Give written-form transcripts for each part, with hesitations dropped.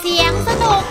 เสียงสนุก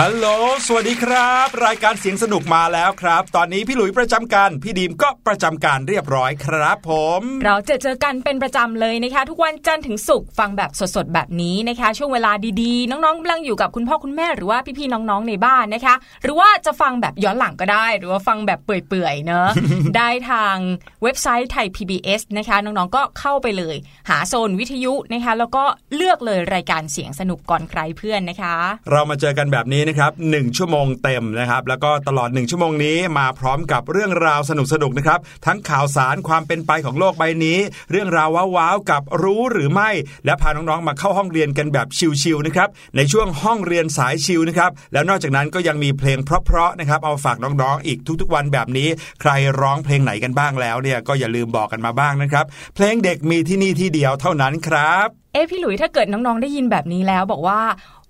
ฮัลโหลสวัสดีครับรายการเสียงสนุกมาแล้วครับตอนนี้พี่หลุยประจำการพี่ดีมก็ประจำการเรียบร้อยครับผมเราจะเจอกันเป็นประจำเลยนะคะทุกวันจันทร์ถึงศุกร์ฟังแบบสดๆแบบนี้นะคะช่วงเวลาดีๆน้องๆกำลังอยู่กับคุณพ่อคุณแม่หรือว่าพี่ๆน้องๆในบ้านนะคะหรือว่าจะฟังแบบย้อนหลังก็ได้หรือว่าฟังแบบเปื่อยๆเนอะ ได้ทางเว็บไซต์ไทย PBS นะคะน้องๆก็เข้าไปเลยหาโซนวิทยุนะคะแล้วก็เลือกเลยรายการเสียงสนุกก่อนใครเพื่อนนะคะเรามาเจอกันแบบนี้นะครับ1ชั่วโมงเต็มนะครับแล้วก็ตลอด1ชั่วโมงนี้มาพร้อมกับเรื่องราวสนุกๆนะครับทั้งข่าวสารความเป็นไปของโลกใบนี้เรื่องราวว้าวๆกับรู้หรือไม่และพาน้องๆมาเข้าห้องเรียนกันแบบชิลๆนะครับในช่วงห้องเรียนสายชิลนะครับแล้วนอกจากนั้นก็ยังมีเพลงเพราะๆนะครับเอาฝากน้องๆอีกทุกๆวันแบบนี้ใครร้องเพลงไหนกันบ้างแล้วเนี่ยก็อย่าลืมบอกกันมาบ้างนะครับเพลงเด็กมีที่นี่ที่เดียวเท่านั้นครับเอ๊ะพี่หลุยถ้าเกิดน้องๆได้ยินแบบนี้แล้วบอกว่า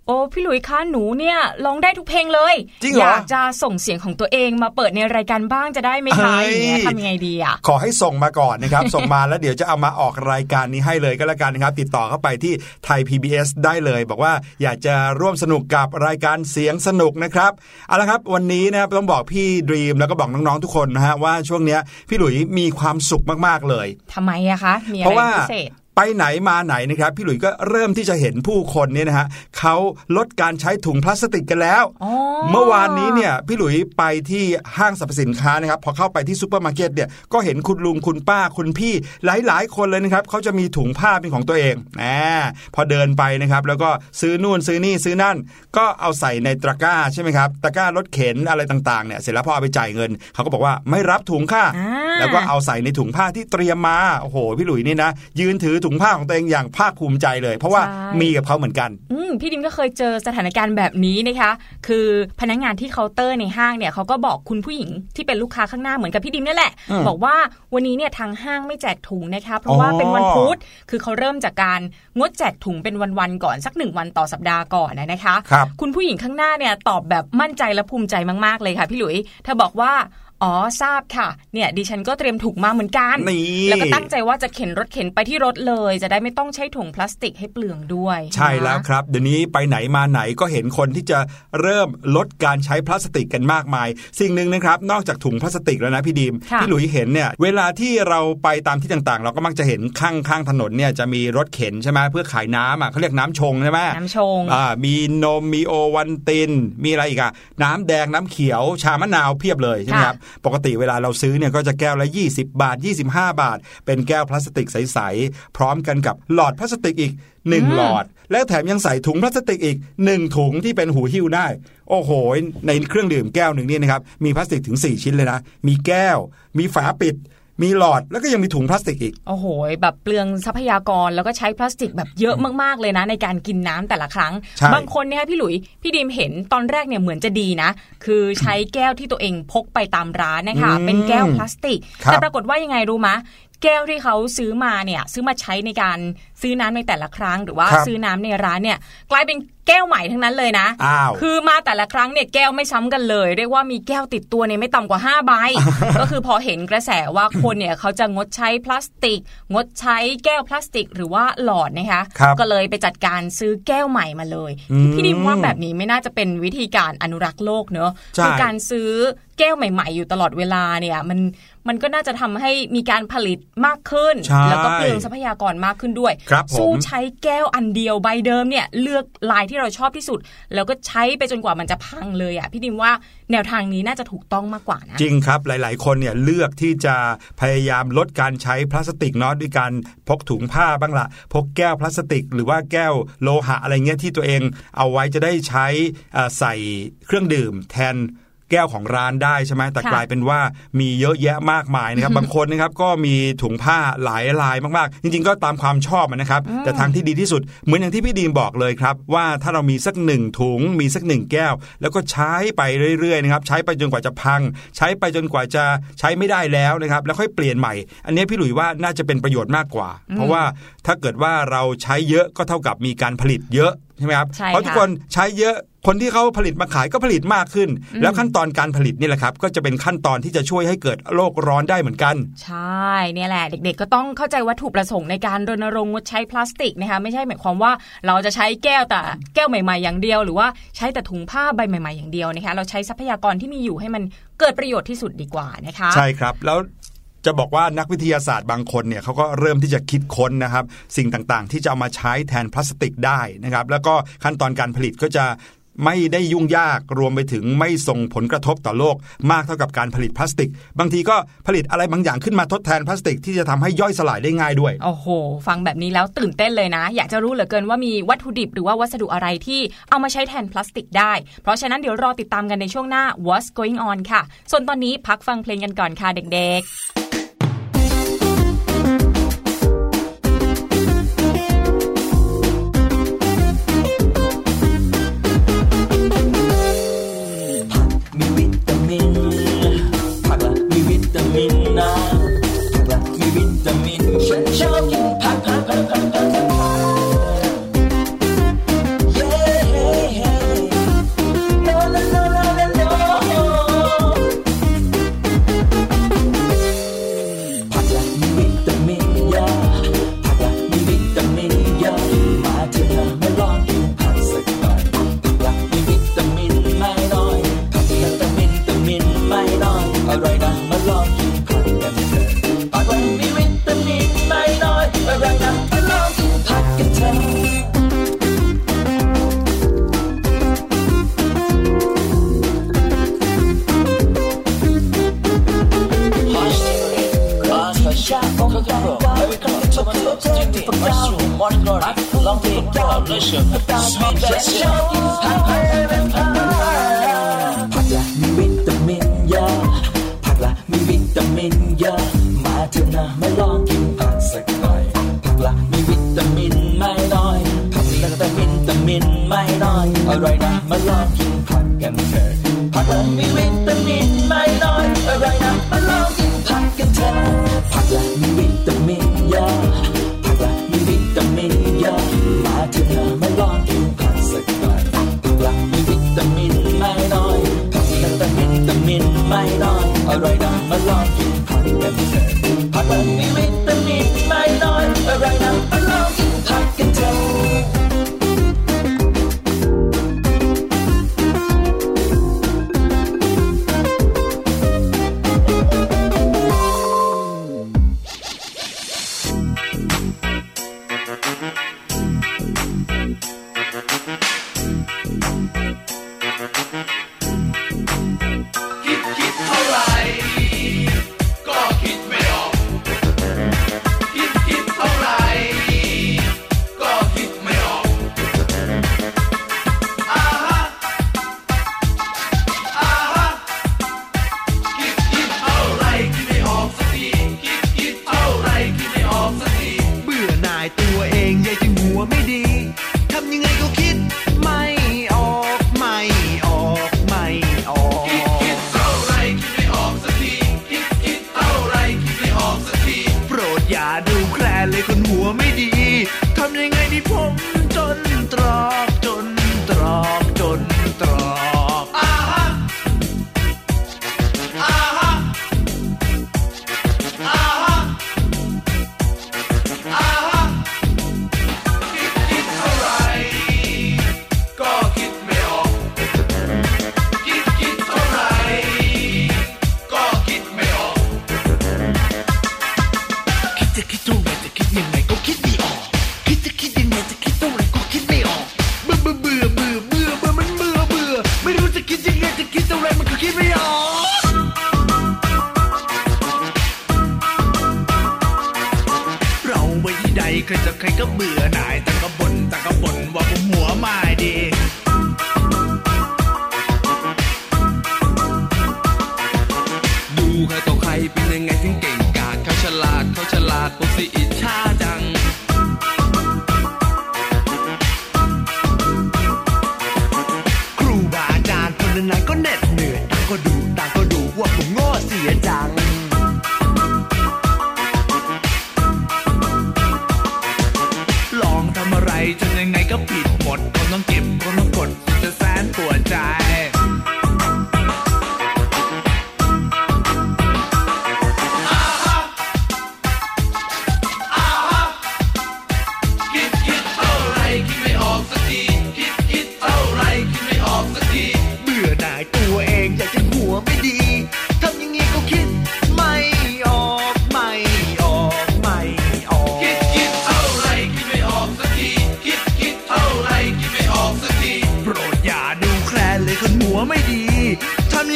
โอ้พี่หลุยคะหนูเนี่ยร้องได้ทุกเพลงเลยอยากจะส่งเสียงของตัวเองมาเปิดในรายการบ้างจะได้ไหมคะอย่างเงี้ยทำยังไงดีอ่ะขอให้ส่งมาก่อนนะครับ ส่งมาแล้วเดี๋ยวจะเอามาออกรายการนี้ให้เลยก็แล้วกันนะครับติดต่อเข้าไปที่ไทย PBS ได้เลยบอกว่าอยากจะร่วมสนุกกับรายการเสียงสนุกนะครับเอาละครับวันนี้นะครับต้องบอกพี่ดรีมแล้วก็บอกน้องๆทุกคนนะฮะว่าช่วงเนี้ยพี่หลุยมีความสุขมากๆเลยทำไมอะคะมีอะไรพิเศษไปไหนมาไหนนะครับพี่หลุยส์ก็เริ่มที่จะเห็นผู้คนเนี่ยนะฮะเขาลดการใช้ถุงพลาสติกกันแล้วเมื่อวานนี้เนี่ยพี่หลุยส์ไปที่ห้างสรรพสินค้านะครับพอเข้าไปที่ซุปเปอร์มาร์เก็ตเนี่ยก็เห็นคุณลุงคุณป้าคุณพี่หลายๆคนเลยนะครับเขาจะมีถุงผ้าเป็นของตัวเองพอเดินไปนะครับแล้วก็ซื้อนู่นซื้อนี่ซื้อนั่นก็เอาใส่ในตะกร้าใช่ไหมครับตะกร้ารถเข็นอะไรต่างๆเนี่ยเสร็จแล้วพอเอาไปจ่ายเงินเขาก็บอกว่าไม่รับถุงค่ะแล้วก็เอาใส่ในถุงผ้าที่เตรียมมาโอ้โหพี่หลุยส์นี่นะยืนถือถุงผ้าของตัวเองอย่างภาคภูมิใจเลยเพราะว่ามีกับเขาเหมือนกันพี่ดิมก็เคยเจอสถานการณ์แบบนี้นะคะคือพนักงานที่เคาน์เตอร์ในห้างเนี่ยเขาก็บอกคุณผู้หญิงที่เป็นลูกค้าข้างหน้าเหมือนกับพี่ดิมนี่แหละบอกว่าวันนี้เนี่ยทางห้างไม่แจกถุงนะคะเพราะว่าเป็นวันพุธคือเขาเริ่มจากการงดแจกถุงเป็นวันๆก่อนสัก1วันต่อสัปดาห์ก่อนนะคะคุณผู้หญิงข้างหน้าเนี่ยตอบแบบมั่นใจและภูมิใจมากๆเลยค่ะพี่หลุยเธอบอกว่าอ๋อทราบค่ะเนี่ยดิฉันก็เตรียมถุงมาเหมือนกันแล้วก็ตั้งใจว่าจะเข็นรถเข็นไปที่รถเลยจะได้ไม่ต้องใช้ถุงพลาสติกให้เปลืองด้วยใช่แล้วครับเดี๋ยวนี้ไปไหนมาไหนก็เห็นคนที่จะเริ่มลดการใช้พลาสติกกันมากมายสิ่งนึงนะครับนอกจากถุงพลาสติกแล้วนะพี่ดีมที่หลุยเห็นเนี่ยเวลาที่เราไปตามที่ต่างๆเราก็มักจะเห็นข้างถนนเนี่ยจะมีรถเข็นใช่ไหมเพื่อขายน้ำอ่ะเขาเรียกน้ำชงใช่ไหมน้ำชงมีนมมีโอวัลตินมีอะไรอีกอ่ะน้ำแดงน้ำเขียวชามะนาวเพียบเลยใช่ไหมครับปกติเวลาเราซื้อเนี่ยก็จะแก้วละ20บาท25บาทเป็นแก้วพลาสติกใสๆพร้อมกันกับหลอดพลาสติกอีก1หลอดและแถมยังใส่ถุงพลาสติกอีก1ถุงที่เป็นหูหิ้วได้โอ้โหในเครื่องดื่มแก้วนึงเนี่ยนะครับมีพลาสติกถึง4ชิ้นเลยนะมีแก้วมีฝาปิดมีหลอดแล้วก็ยังมีถุงพลาสติกอีกโอ้โหแบบเปลืองทรัพยากรแล้วก็ใช้พลาสติกแบบเยอะมากๆเลยนะในการกินน้ำแต่ละครั้งบางคนเนี่ยพี่หลุยพี่ดีมเห็นตอนแรกเนี่ยเหมือนจะดีนะคือใช้แก้วที่ตัวเองพกไปตามร้านนะคะเป็นแก้วพลาสติกแต่ปรากฏว่ายังไงรู้มะแก้วที่เขาซื้อมาเนี่ยซื้อมาใช้ในการซื้อน้ำในแต่ละครั้งหรือว่าซื้อน้ำในร้านเนี่ยกลายเป็นแก้วใหม่ทั้งนั้นเลยนะคือมาแต่ละครั้งเนี่ยแก้วไม่ซ้ำกันเลยเรียกว่ามีแก้วติดตัวเนี่ยไม่ต่ำกว่า5ใบ ก็คือพอเห็นกระแสว่าคนเนี่ยเขาจะงดใช้พลาสติกงดใช้แก้วพลาสติกหรือว่าหลอดนะคะก็เลยไปจัดการซื้อแก้วใหม่มาเลยพี่ดิมว่าแบบนี้ไม่น่าจะเป็นวิธีการอนุรักษ์โลกเนอะคือการซื้อแก้วใหม่ๆอยู่ตลอดเวลาเนี่ยมันก็น่าจะทำให้มีการผลิตมากขึ้นแล้วก็เปลืองทรัพยากรมากขึ้นด้วยสู้ใช้แก้วอันเดียวใบเดิมเนี่ยเลือกลายที่เราชอบที่สุดแล้วก็ใช้ไปจนกว่ามันจะพังเลยอ่ะพี่ดิมว่าแนวทางนี้น่าจะถูกต้องมากกว่านะจริงครับหลายๆคนเนี่ยเลือกที่จะพยายามลดการใช้พลาสติกเนาะด้วยการพกถุงผ้าบ้างละพกแก้วพลาสติกหรือว่าแก้วโลหะอะไรเงี้ยที่ตัวเองเอาไว้จะได้ใช้ใส่เครื่องดื่มแทนแก้วของร้านได้ใช่ไหมแต่กลายเป็นว่ามีเยอะแยะมากมายนะครับบางคนนะครับก็มีถุงผ้าหลายลายมากๆจริงๆก็ตามความชอบนะครับแต่ทางที่ดีที่สุดเหมือนอย่างที่พี่ดีมบอกเลยครับว่าถ้าเรามีสัก1ถุงมีสัก1แก้วแล้วก็ใช้ไปเรื่อยๆนะครับใช้ไปจนกว่าจะพังใช้ไปจนกว่าจะใช้ไม่ได้แล้วนะครับแล้วค่อยเปลี่ยนใหม่อันนี้พี่หลุยว่าน่าจะเป็นประโยชน์มากกว่าเพราะว่าถ้าเกิดว่าเราใช้เยอะก็เท่ากับมีการผลิตเยอะใช่ไหมครับเพราะทุกคนใช้เยอะ คนที่เขาผลิตมาขายก็ผลิตมากขึ้นแล้วขั้นตอนการผลิตนี่แหละครับก็จะเป็นขั้นตอนที่จะช่วยให้เกิดโลกร้อนได้เหมือนกันใช่เนี่ยแหละเด็กๆก็ต้องเข้าใจวัตถุประสงค์ในการรณรงค์งดใช้พลาสติกนะคะไม่ใช่หมายความว่าเราจะใช้แก้วแต่แก้วใหม่ๆอย่างเดียวหรือว่าใช้แต่ถุงผ้าใบใหม่ๆอย่างเดียวนะคะเราใช้ทรัพยากรที่มีอยู่ให้มันเกิดประโยชน์ที่สุดดีกว่านะคะใช่ครับแล้วจะบอกว่านักวิทยาศาสตร์บางคนเนี่ยเขาก็เริ่มที่จะคิดค้นนะครับสิ่งต่างๆที่จะเอามาใช้แทนพลาสติกได้นะครับแล้วก็ขั้นตอนการผลิตก็จะไม่ได้ยุ่งยากรวมไปถึงไม่ส่งผลกระทบต่อโลกมากเท่ากับการผลิตพลาสติกบางทีก็ผลิตอะไรบางอย่างขึ้นมาทดแทนพลาสติกที่จะทำให้ย่อยสลายได้ง่ายด้วยโอ้โหฟังแบบนี้แล้วตื่นเต้นเลยนะอยากจะรู้เหลือเกินว่ามีวัตถุดิบหรือว่าวัสดุอะไรที่เอามาใช้แทนพลาสติกได้เพราะฉะนั้นเดี๋ยวรอติดตามกันในช่วงหน้า What's Going On ค่ะส่วนตอนนี้พักฟังเพลงกันก่อนค่ะเด็กๆ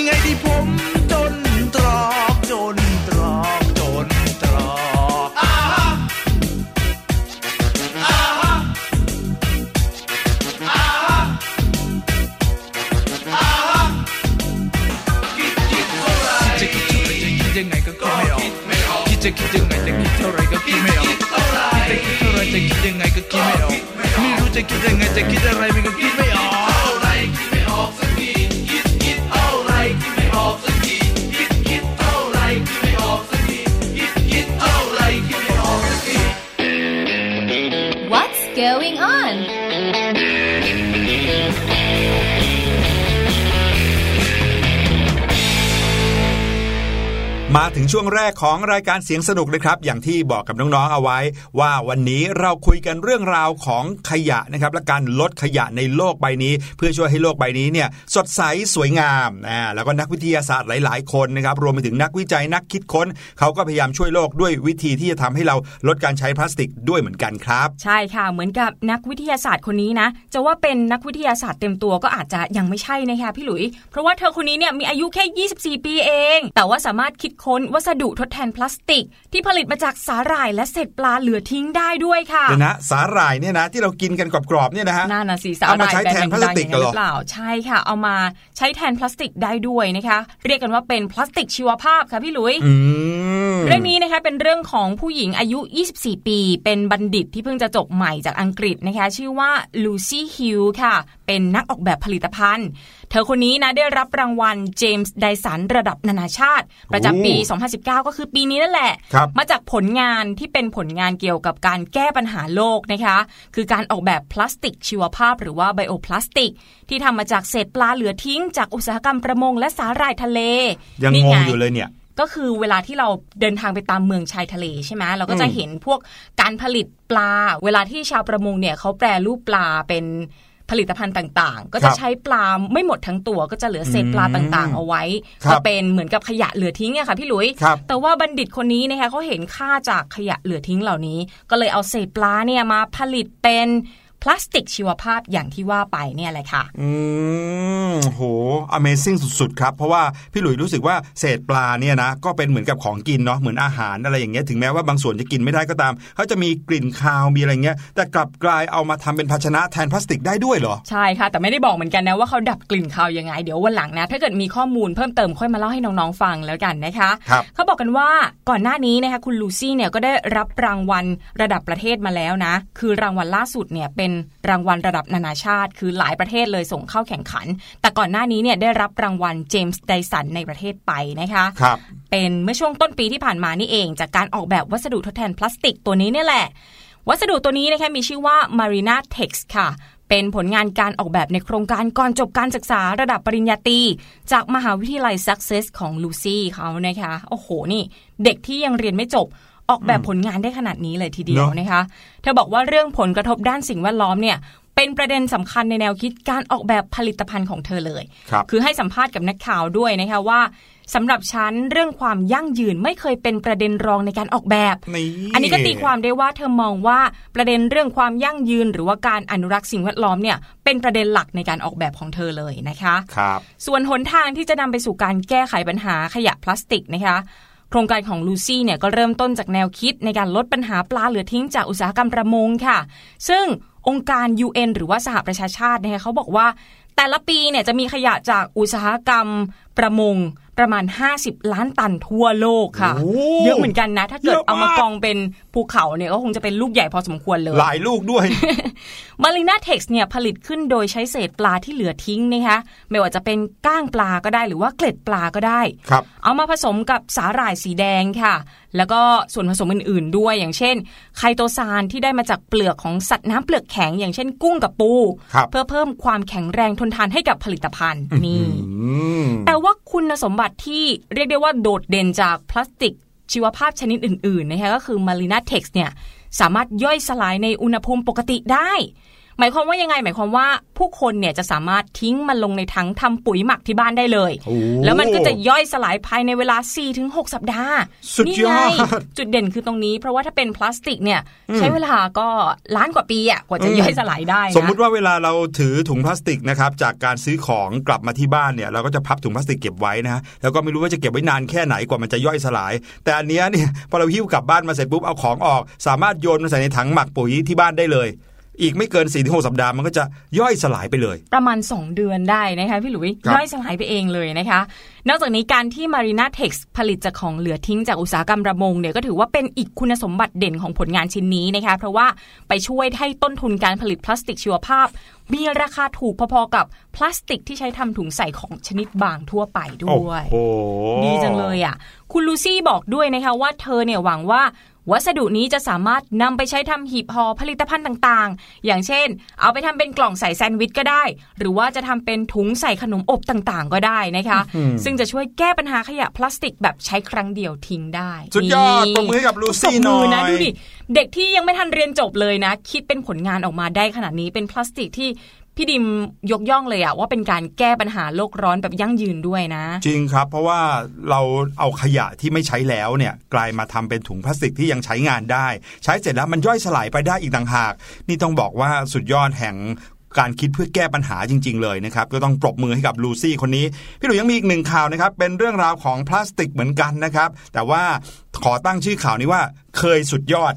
ไงที่ผมจนตรอกจนตรอกจนตรอกอาฮะอาฮะอาฮะอาฮะคิดเท่าไรจะคิดเท่าไรจะคิดยังไงก็ไม่ออกคิดจะคิดยังไงจะคิดเท่าไรก็คิดไม่ออกจะคิดเท่าไรจะคิดยังไงก็คิดไม่ออกไม่รู้จะคิดยังไงจะคิดอะไรมันก็คิดไม่ออกGoing on มาถึงช่วงแรกของรายการเสียงสนุกนะครับอย่างที่บอกกับน้องๆเอาไว้ว่าวันนี้เราคุยกันเรื่องราวของขยะนะครับและการลดขยะในโลกใบนี้เพื่อช่วยให้โลกใบนี้เนี่ยสดใสสวยงามแล้วก็นักวิทยาศาสตร์หลายๆคนนะครับรวมไปถึงนักวิจัยนักคิดค้นเขาก็พยายามช่วยโลกด้วยวิธีที่จะทำให้เราลดการใช้พลาสติกด้วยเหมือนกันครับใช่ค่ะเหมือนกับนักวิทยาศาสตร์คนนี้นะจะว่าเป็นนักวิทยาศาสตร์เต็มตัวก็อาจจะยังไม่ใช่นะคะพี่หลุยเพราะว่าเธอคนนี้เนี่ยมีอายุแค่24ปีเองแต่ว่าสามารถคิดค้นวัสดุทดแทนพลาสติกที่ผลิตมาจากสาหร่ายและเศษปลาเหลือทิ้งได้ด้วยค่ะเดี๋ยวนะสาหร่ายเนี่ยนะที่เรากินกันกรอบๆเนี่ยนะฮะน่าน่ะสิสาหร่ายเอามาใช้แทนพลาสติกหรือเปล่าใช่ค่ะเอามาใช้แทนพลาสติกได้ด้วยนะคะเรียกกันว่าเป็นพลาสติกชีวภาพค่ะพี่ลุยเรื่องนี้นะคะเป็นเรื่องของผู้หญิงอายุ24ปีเป็นบัณฑิตที่เพิ่งจะจบใหม่จากอังกฤษนะคะชื่อว่าลูซี่ฮิลค่ะเป็นนักออกแบบผลิตภัณฑ์เธอคนนี้นะได้รับรางวัลเจมส์ไดสันระดับนานาชาติประจำปี2019ก็คือปีนี้นั่นแหละมาจากผลงานที่เป็นผลงานเกี่ยวกับการแก้ปัญหาโลกนะคะคือการออกแบบพลาสติกชีวภาพหรือว่าไบโอพลาสติกที่ทำมาจากเศษปลาเหลือทิ้งจากอุตสาหกรรมประมงและสาหร่ายทะเลยังงงอยู่เลยเนี่ยก็คือเวลาที่เราเดินทางไปตามเมืองชายทะเลใช่ไหมเราก็จะเห็นพวกการผลิตปลาเวลาที่ชาวประมงเนี่ยเขาแปรรูปปลาเป็นผลิตภัณฑ์ต่างๆก็จะใช้ปลาไม่หมดทั้งตัวก็จะเหลือเศษปลาต่างๆเอาไว้ก็เป็นเหมือนกับขยะเหลือทิ้งอะค่ะพี่ลุยแต่ว่าบัณฑิตคนนี้นะคะเขาเห็นค่าจากขยะเหลือทิ้งเหล่านี้ก็เลยเอาเศษปลาเนี่ยมาผลิตเป็นพลาสติกชีวภาพอย่างที่ว่าไปเนี่ยแหละค่ะโห Amazing สุดๆครับเพราะว่าพี่หลุยรู้สึกว่าเศษปลาเนี่ยนะก็เป็นเหมือนกับของกินเนาะเหมือนอาหารอะไรอย่างเงี้ยถึงแม้ว่าบางส่วนจะกินไม่ได้ก็ตามเขาจะมีกลิ่นคาวมีอะไรเงี้ยแต่กลับกลายเอามาทำเป็นภาชนะแทนพลาสติกได้ด้วยเหรอใช่ค่ะแต่ไม่ได้บอกเหมือนกันนะว่าเขาดับกลิ่นคาวยังไงเดี๋ยววันหลังนะถ้าเกิดมีข้อมูลเพิ่มเติมค่อยมาเล่าให้น้องๆฟังแล้วกันนะคะเขาบอกกันว่าก่อนหน้านี้นะคะคุณลูซี่เนี่ยก็ได้รับรางวัลระดับประเทศมาแล้วนะคือรางวัลล่าสุดเนี่ยเป็นรางวัลระดับนานาชาติคือหลายประเทศเลยส่งเข้าแข่งขันแต่ก่อนหน้านี้เนี่ยได้รับรางวัลเจมส์ไดสันในประเทศไปนะคะเป็นเมื่อช่วงต้นปีที่ผ่านมานี่เองจากการออกแบบวัสดุทดแทนพลาสติกตัวนี้เนี่ยแหละวัสดุตัวนี้นะคะมีชื่อว่า Marina Tex ค่ะเป็นผลงานการออกแบบในโครงการก่อนจบการศึกษาระดับปริญญาตรีจากมหาวิทยาลัย Success ของลูซี่เขานะคะโอ้โหนี่เด็กที่ยังเรียนไม่จบออกแบบผลงานได้ขนาดนี้เลยทีเดียวนะคะเธอบอกว่าเรื่องผลกระทบด้านสิ่งแวดล้อมเนี่ยเป็นประเด็นสำคัญในแนวคิดการออกแบบผลิตภัณฑ์ของเธอเลย คือให้สัมภาษณ์กับนักข่าวด้วยนะคะว่าสำหรับฉันเรื่องความยั่งยืนไม่เคยเป็นประเด็นรองในการออกแบบอันนี้ก็ตีความได้ว่าเธอมองว่าประเด็นเรื่องความยั่งยืนหรือว่าการอนุรักษ์สิ่งแวดล้อมเนี่ยเป็นประเด็นหลักในการออกแบบของเธอเลยนะคะส่วนหนทางที่จะนำไปสู่การแก้ไขปัญหาขยะพลาสติกนะคะโครงการของลูซี่เนี่ยก็เริ่มต้นจากแนวคิดในการลดปัญหาปลาเหลือทิ้งจากอุตสาหกรรมประมงค่ะซึ่งองค์การ UN หรือว่าสหประชาชาตินะคะเขาบอกว่าแต่ละปีเนี่ยจะมีขยะจากอุตสาหกรรมประมงประมาณ50ล้านตันทั่วโลกค่ะเยอะเหมือนกันนะถ้าเกิดเอามากองเป็นภูเขาเนี่ยก็คงจะเป็นลูกใหญ่พอสมควรเลยหลายลูกด้วย Marina Tex เนี่ยผลิตขึ้นโดยใช้เศษปลาที่เหลือทิ้งนะคะไม่ว่าจะเป็นก้างปลาก็ได้หรือว่าเกล็ดปลาก็ได้เอามาผสมกับสาหร่ายสีแดงค่ะแล้วก็ส่วนผสมอื่นๆด้วยอย่างเช่นไคโตซานที่ได้มาจากเปลือกของสัตว์น้ำเปลือกแข็งอย่างเช่นกุ้งกับปูเพื่อเพิ่มความแข็งแรงทนทานให้กับผลิตภัณฑ์นี่แต่ว่าคุณสมบัติที่เรียกได้ว่าโดดเด่นจากพลาสติกชีวภาพชนิดอื่นๆนะคะก็คือ Marina Tex เนี่ยสามารถย่อยสลายในอุณหภูมิปกติได้ หมายความว่ายังไงหมายความว่าผู้คนเนี่ยจะสามารถทิ้งมันลงในถังทำปุ๋ยหมักที่บ้านได้เลยแล้วมันก็จะย่อยสลายภายในเวลา 4-6 สัปดาห์นี่ไงจุดเด่นคือตรงนี้เพราะว่าถ้าเป็นพลาสติกเนี่ยใช้เวลาก็ล้านกว่าปีอ่ะกว่าจะย่อยสลายได้สมมุติว่าเวลาเราถือถุงพลาสติกนะครับจากการซื้อของกลับมาที่บ้านเนี่ยเราก็จะพับถุงพลาสติกเก็บไว้นะฮะแล้วก็ไม่รู้ว่าจะเก็บไว้นานแค่ไหนกว่ามันจะย่อยสลายแต่อันเนี้ยเนี่ยพอเราหิ้วกลับบ้านมาเสร็จปุ๊บเอาของออกสามารถโยนใส่ในถังหมักปุ๋ยที่บ้านได้เลยอีกไม่เกิน 4-6 สัปดาห์มันก็จะย่อยสลายไปเลยประมาณ2เดือนได้นะคะพี่หลุยย่อยสลายไปเองเลยนะคะนอกจากนี้การที่ Marina Tex ผลิตจากของเหลือทิ้งจากอุตสาหกรรมประมงเนี่ยก็ถือว่าเป็นอีกคุณสมบัติเด่นของผลงานชิ้นนี้นะคะเพราะว่าไปช่วยให้ต้นทุนการผลิตพลาสติกชีวภาพมีราคาถูกพอๆกับพลาสติกที่ใช้ทำถุงใส่ของชนิดบางทั่วไปด้วยดีจังเลยอ่ะคุณลูซี่บอกด้วยนะคะว่าเธอเนี่ยหวังว่าวัสดุนี้จะสามารถนำไปใช้ทำหีบห่อผลิตภัณฑ์ต่างๆอย่างเช่นเอาไปทำเป็นกล่องใส่แซนด์วิชก็ได้หรือว่าจะทำเป็นถุงใส่ขนมอบต่างๆก็ได้นะคะซึ่งจะช่วยแก้ปัญหาขยะพลาสติกแบบใช้ครั้งเดียวทิ้งได้สุดยอดตบมือให้กับลูซี่หน่อยนะดูดิเด็กที่ยังไม่ทันเรียนจบเลยนะคิดเป็นผลงานออกมาได้ขนาดนี้เป็นพลาสติกที่พี่ดิมยกย่องเลยอะว่าเป็นการแก้ปัญหาโลกร้อนแบบยั่งยืนด้วยนะจริงครับเพราะว่าเราเอาขยะที่ไม่ใช้แล้วเนี่ยกลายมาทำเป็นถุงพลาสติกที่ยังใช้งานได้ใช้เสร็จแล้วมันย่อยสลายไปได้อีกต่างหากนี่ต้องบอกว่าสุดยอดแห่งการคิดเพื่อแก้ปัญหาจริงๆเลยนะครับก็ต้องปรบมือให้กับลูซี่คนนี้พี่หลุยยังมีอีกหนึ่งข่าวนะครับเป็นเรื่องราวของพลาสติกเหมือนกันนะครับแต่ว่าขอตั้งชื่อข่าวนี้ว่าเคยสุดยอด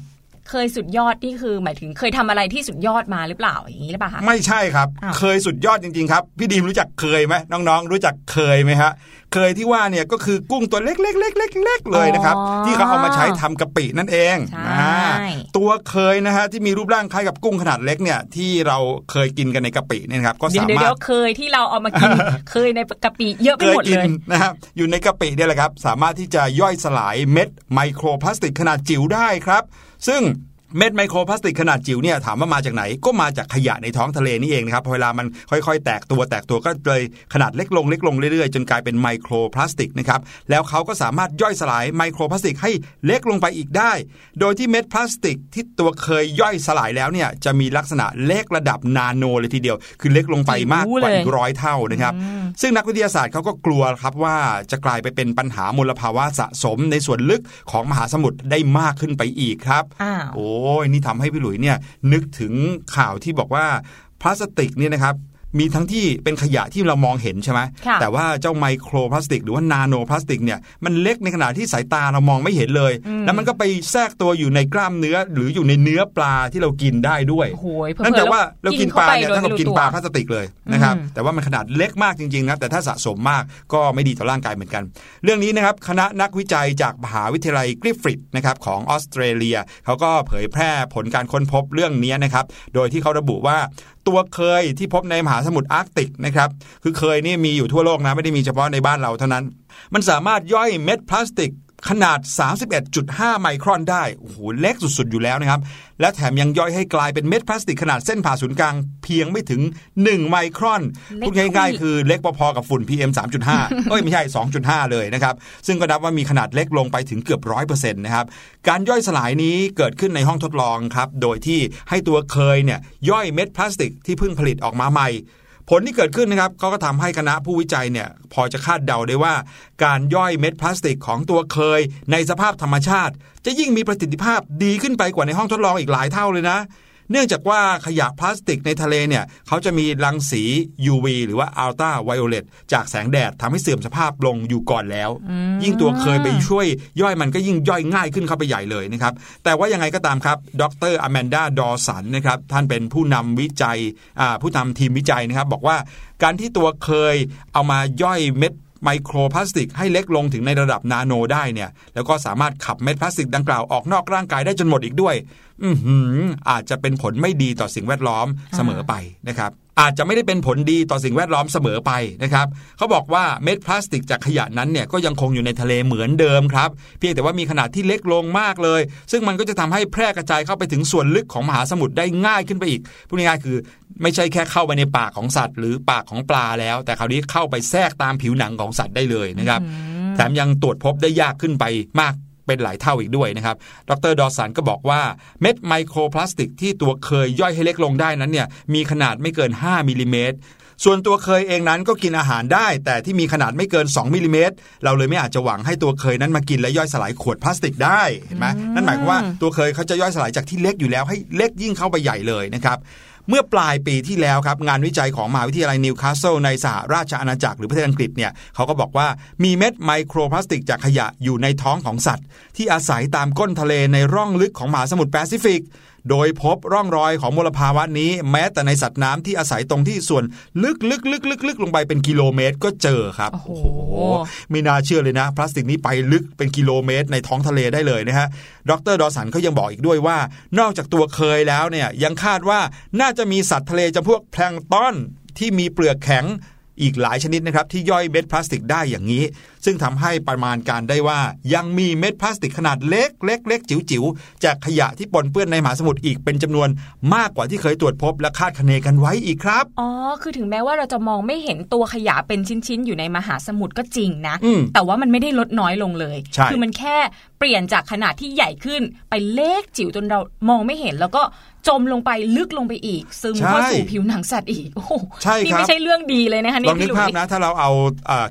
เคยสุดยอดนี่คือหมายถึงเคยทำอะไรที่สุดยอดมาหรือเปล่าอย่างนี้หรือเปล่าคะไม่ใช่ครับเคยสุดยอดจริงๆครับพี่ดีมรู้จักเคยไหมน้องๆรู้จักเคยไหมฮะเคยที่ว่าเนี่ยก็คือกุ้งตัวเล็กๆๆๆเลยนะครับที่เขาเอามาใช้ทำกะปินั่นเองตัวเคยนะฮะที่มีรูปร่างคล้ายกับกุ้งขนาดเล็กเนี่ยที่เราเคยกินกันในกะปิเนี่ยครับก็สามารถเดี๋ยวๆเคยที่เราเอามากินเคยในกะปิเยอะไปหมดเลยนะครับอยู่ในกะปิเนี่ยแหละครับสามารถที่จะย่อยสลายเม็ดไมโครพลาสติกขนาดจิ๋วได้ครับซึ่งเม็ดไมโครพลาสติกขนาดจิ๋วเนี่ยถามว่ามาจากไหนก็มาจากขยะในท้องทะเลนี่เองนะครับพอเวลามันค่อยๆแตกตัวก็เลยขนาดเล็กลงเรื่อยๆจนกลายเป็นไมโครพลาสติกนะครับแล้วเขาก็สามารถย่อยสลายไมโครพลาสติกให้เล็กลงไปอีกได้โดยที่เม็ดพลาสติกที่ตัวเคยย่อยสลายแล้วเนี่ยจะมีลักษณะเล็กระดับนาโนเลยทีเดียวคือเล็กลงไปมากกว่า100เท่านะครับซึ่งนักวิทยาศาสตร์เขาก็กลัวครับว่าจะกลายไปเป็นปัญหามลภาวะสะสมในส่วนลึกของมหาสมุทรได้มากขึ้นไปอีกครับโอ้นี่ทำให้พี่หลุยเนี่ยนึกถึงข่าวที่บอกว่าพลาสติกเนี่ยนะครับมีทั้งที่เป็นขยะที่เรามองเห็นใช่ไหมแต่ว่าเจ้าไมโครพลาสติกหรือว่านาโนพลาสติกเนี่ยมันเล็กในขณะที่สายตาเรามองไม่เห็นเลยแล้วมันก็ไปแทรกตัวอยู่ในกล้ามเนื้อหรืออยู่ในเนื้อปลาที่เรากินได้ด้วยนั่นแปลว่าเรากินปลาเนี่ยถ้าเรากินปลาพลาสติกเลยนะครับแต่ว่ามันขนาดเล็กมากจริงๆนะแต่ถ้าสะสมมากก็ไม่ดีต่อร่างกายเหมือนกันเรื่องนี้นะครับคณะนักวิจัยจากมหาวิทยาลัยกริฟฟิธนะครับของออสเตรเลียเขาก็เผยแพร่ผลการค้นพบเรื่องนี้นะครับโดยที่เขาระบุว่าตัวเคยที่พบในมหาสมุทรอาร์กติกนะครับคือเคยนี่มีอยู่ทั่วโลกนะไม่ได้มีเฉพาะในบ้านเราเท่านั้นมันสามารถย่อยเม็ดพลาสติกขนาด 31.5 ไมครอนได้โอ้โหเล็กสุดๆอยู่แล้วนะครับและแถมยังย่อยให้กลายเป็นเม็ดพลาสติกขนาดเส้นผ่าศูนย์กลางเพียงไม่ถึง1ไมครอนพูดง่ายๆคือเล็กพอๆกับฝุ่น PM 3.5 ไม่ใช่ 2.5 เลยนะครับซึ่งก็นับว่ามีขนาดเล็กลงไปถึงเกือบ 100% นะครับการย่อยสลายนี้เกิดขึ้นในห้องทดลองครับโดยที่ให้ตัวเคยเนี่ยย่อยเม็ดพลาสติกที่เพิ่งผลิตออกมาใหม่ผลที่เกิดขึ้นนะครับเขาก็ทำให้คณะผู้วิจัยเนี่ยพอจะคาดเดาได้ว่าการย่อยเม็ดพลาสติกของตัวเคยในสภาพธรรมชาติจะยิ่งมีประสิทธิภาพดีขึ้นไปกว่าในห้องทดลองอีกหลายเท่าเลยนะเนื่องจากว่าขยะพลาสติกในทะเลเนี่ยเขาจะมีรังสี UV หรือว่าอัลตราไวโอเลตจากแสงแดดทำให้เสื่อมสภาพลงอยู่ก่อนแล้วยิ่งตัวเคยไปช่วยย่อยมันก็ยิ่งย่อยง่ายขึ้นเข้าไปใหญ่เลยนะครับแต่ว่ายังไงก็ตามครับดร.อแมนดา ดอสันนะครับท่านเป็นผู้นำทีมวิจัยนะครับบอกว่าการที่ตัวเคยเอามาย่อยเม็ดไมโครพลาสติกให้เล็กลงถึงในระดับนาโนได้เนี่ยแล้วก็สามารถขับเม็ดพลาสติกดังกล่าวออกนอกร่างกายได้จนหมดอีกด้วยอาจจะเป็นผลไม่ดีต่อสิ่งแวดล้อมเสมอไปนะครับอาจจะไม่ได้เป็นผลดีต่อสิ่งแวดล้อมเสมอไปนะครับเขาบอกว่าเม็ดพลาสติกจากขยะนั้นเนี่ยก็ยังคงอยู่ในทะเลเหมือนเดิมครับเพียงแต่ว่ามีขนาดที่เล็กลงมากเลยซึ่งมันก็จะทำให้แพร่กระจายเข้าไปถึงส่วนลึกของมหาสมุทรได้ง่ายขึ้นไปอีกพูดง่ายๆคือไม่ใช่แค่เข้าไปในปากของสัตว์หรือปากของปลาแล้วแต่คราวนี้เข้าไปแทรกตามผิวหนังของสัตว์ได้เลยนะครับแถมยังตรวจพบได้ยากขึ้นไปมาก เป็นหลายเท่าอีกด้วยนะครับดร.ดอสันก็บอกว่าเม็ดไมโครพลาสติกที่ตัวเคยย่อยให้เล็กลงได้นั้นเนี่ยมีขนาดไม่เกิน5มิลลิเมตรส่วนตัวเคยเองนั้นก็กินอาหารได้แต่ที่มีขนาดไม่เกิน2มิลลิเมตรเราเลยไม่อาจจะหวังให้ตัวเคยนั้นมากินและย่อยสลายขวดพลาสติกได้เห็นไหมนั่นหมายความว่าตัวเคยเขาจะย่อยสลายจากที่เล็กอยู่แล้วให้เล็กยิ่งเข้าไปใหญ่เลยนะครับเมื่อปลายปีที่แล้วครับงานวิจัยของมหาวิทยาลัยนิวคาสเซิลในสหราชอาณาจักรหรือประเทศอังกฤษเนี่ยเขาก็บอกว่ามีเม็ดไมโครพลาสติกจากขยะอยู่ในท้องของสัตว์ที่อาศัยตามก้นทะเลในร่องลึกของมหาสมุทรแปซิฟิกโดยพบร่องรอยของมลภาวะนี้แม้แต่ในสัตว์น้ำที่อาศัยตรงที่ส่วนลึกลงไปเป็นกิโลเมตรก็เจอครับโอ้โหไม่น่าเชื่อเลยนะพลาสติกนี้ไปลึกเป็นกิโลเมตรในท้องทะเลได้เลยนะฮะดร.ดอสันเขายังบอกอีกด้วยว่านอกจากตัวเคยแล้วเนี่ยยังคาดว่าน่าจะมีสัตว์ทะเลจำพวกแพลงก์ตอนที่มีเปลือกแข็งอีกหลายชนิดนะครับที่ย่อยเม็ดพลาสติกได้อย่างนี้ซึ่งทำให้ประมาณการได้ว่ายังมีเม็ดพลาสติกขนาดเล็กจิ๋วๆจากขยะที่ปนเปื้อนในมหาสมุทรอีกเป็นจำนวนมากกว่าที่เคยตรวจพบและคาดคะเนกันไว้อีกครับอ๋อคือถึงแม้ว่าเราจะมองไม่เห็นตัวขยะเป็นชิ้นๆอยู่ในมหาสมุทรก็จริงนะแต่ว่ามันไม่ได้ลดน้อยลงเลยคือมันแค่เปลี่ยนจากขนาดที่ใหญ่ขึ้นไปเล็กจิ๋วจนเรามองไม่เห็นแล้วก็จมลงไปลึกลงไปอีกซึมเข้าสู่ผิวหนังสัตว์อีกโอ้ใช่ครับนี่ไม่ใช่เรื่องดีเลยนะคะนี่ลองนึกภาพนะถ้าเราเอา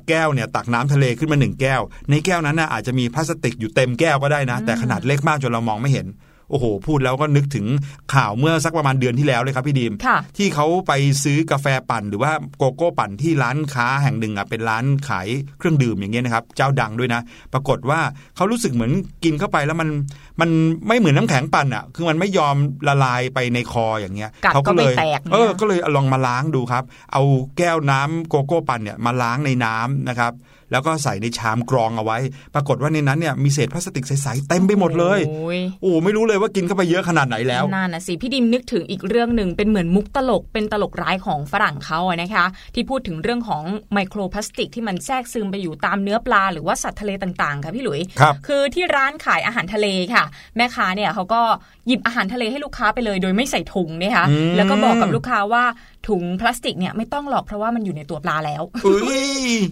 แก้วเนี่ยตักน้ำทะเลขึ้นมา1แก้วในแก้วนั้นน่ะอาจจะมีพลาสติกอยู่เต็มแก้วก็ได้นะแต่ขนาดเล็กมากจนเรามองไม่เห็นโอ้โหพูดแล้วก็นึกถึงข่าวเมื่อสักประมาณเดือนที่แล้วเลยครับพี่ดีมที่เขาไปซื้อกาแฟปั่นหรือว่าโกโก้ปั่นที่ร้านค้าแห่งหนึ่งอ่ะเป็นร้านขายเครื่องดื่มอย่างเงี้ยนะครับเจ้าดังด้วยนะปรากฏว่าเขารู้สึกเหมือนกินเข้าไปแล้วมันไม่เหมือนน้ำแข็งปั่นอ่ะคือมันไม่ยอมละลายไปในคออย่างเงี้ยเขาก็เลยลองมาล้างดูครับเอาแก้วน้ำโกโก้ปั่นเนี่ยมาล้างในน้ำนะครับแล้วก็ใส่ในชามกรองเอาไว้ปรากฏว่าในนั้นเนี่ยมีเศษพลาสติกใสๆเต็มไปหมดเลยโอ้ไม่รู้เลยว่ากินเข้าไปเยอะขนาดไหนแล้วนั่นน่ะสิพี่ดิมนึกถึงอีกเรื่องนึงเป็นเหมือนมุกตลกเป็นตลกร้ายของฝรั่งเขาอ่ะนะคะที่พูดถึงเรื่องของไมโครพลาสติกที่มันแทรกซึมไปอยู่ตามเนื้อปลาหรือว่าสัตว์ทะเลต่างๆค่ะพี่หลุยคือที่ร้านขายอาหารทะเลค่ะแม่ค้าเนี่ยเขาก็หยิบอาหารทะเลให้ลูกค้าไปเลยโดยไม่ใส่ถุงนะคะแล้วก็บอกกับลูกค้าว่าถุงพลาสติกเนี่ยไม่ต้องหรอกเพราะว่ามันอยู่ในตัวปลาแล้ว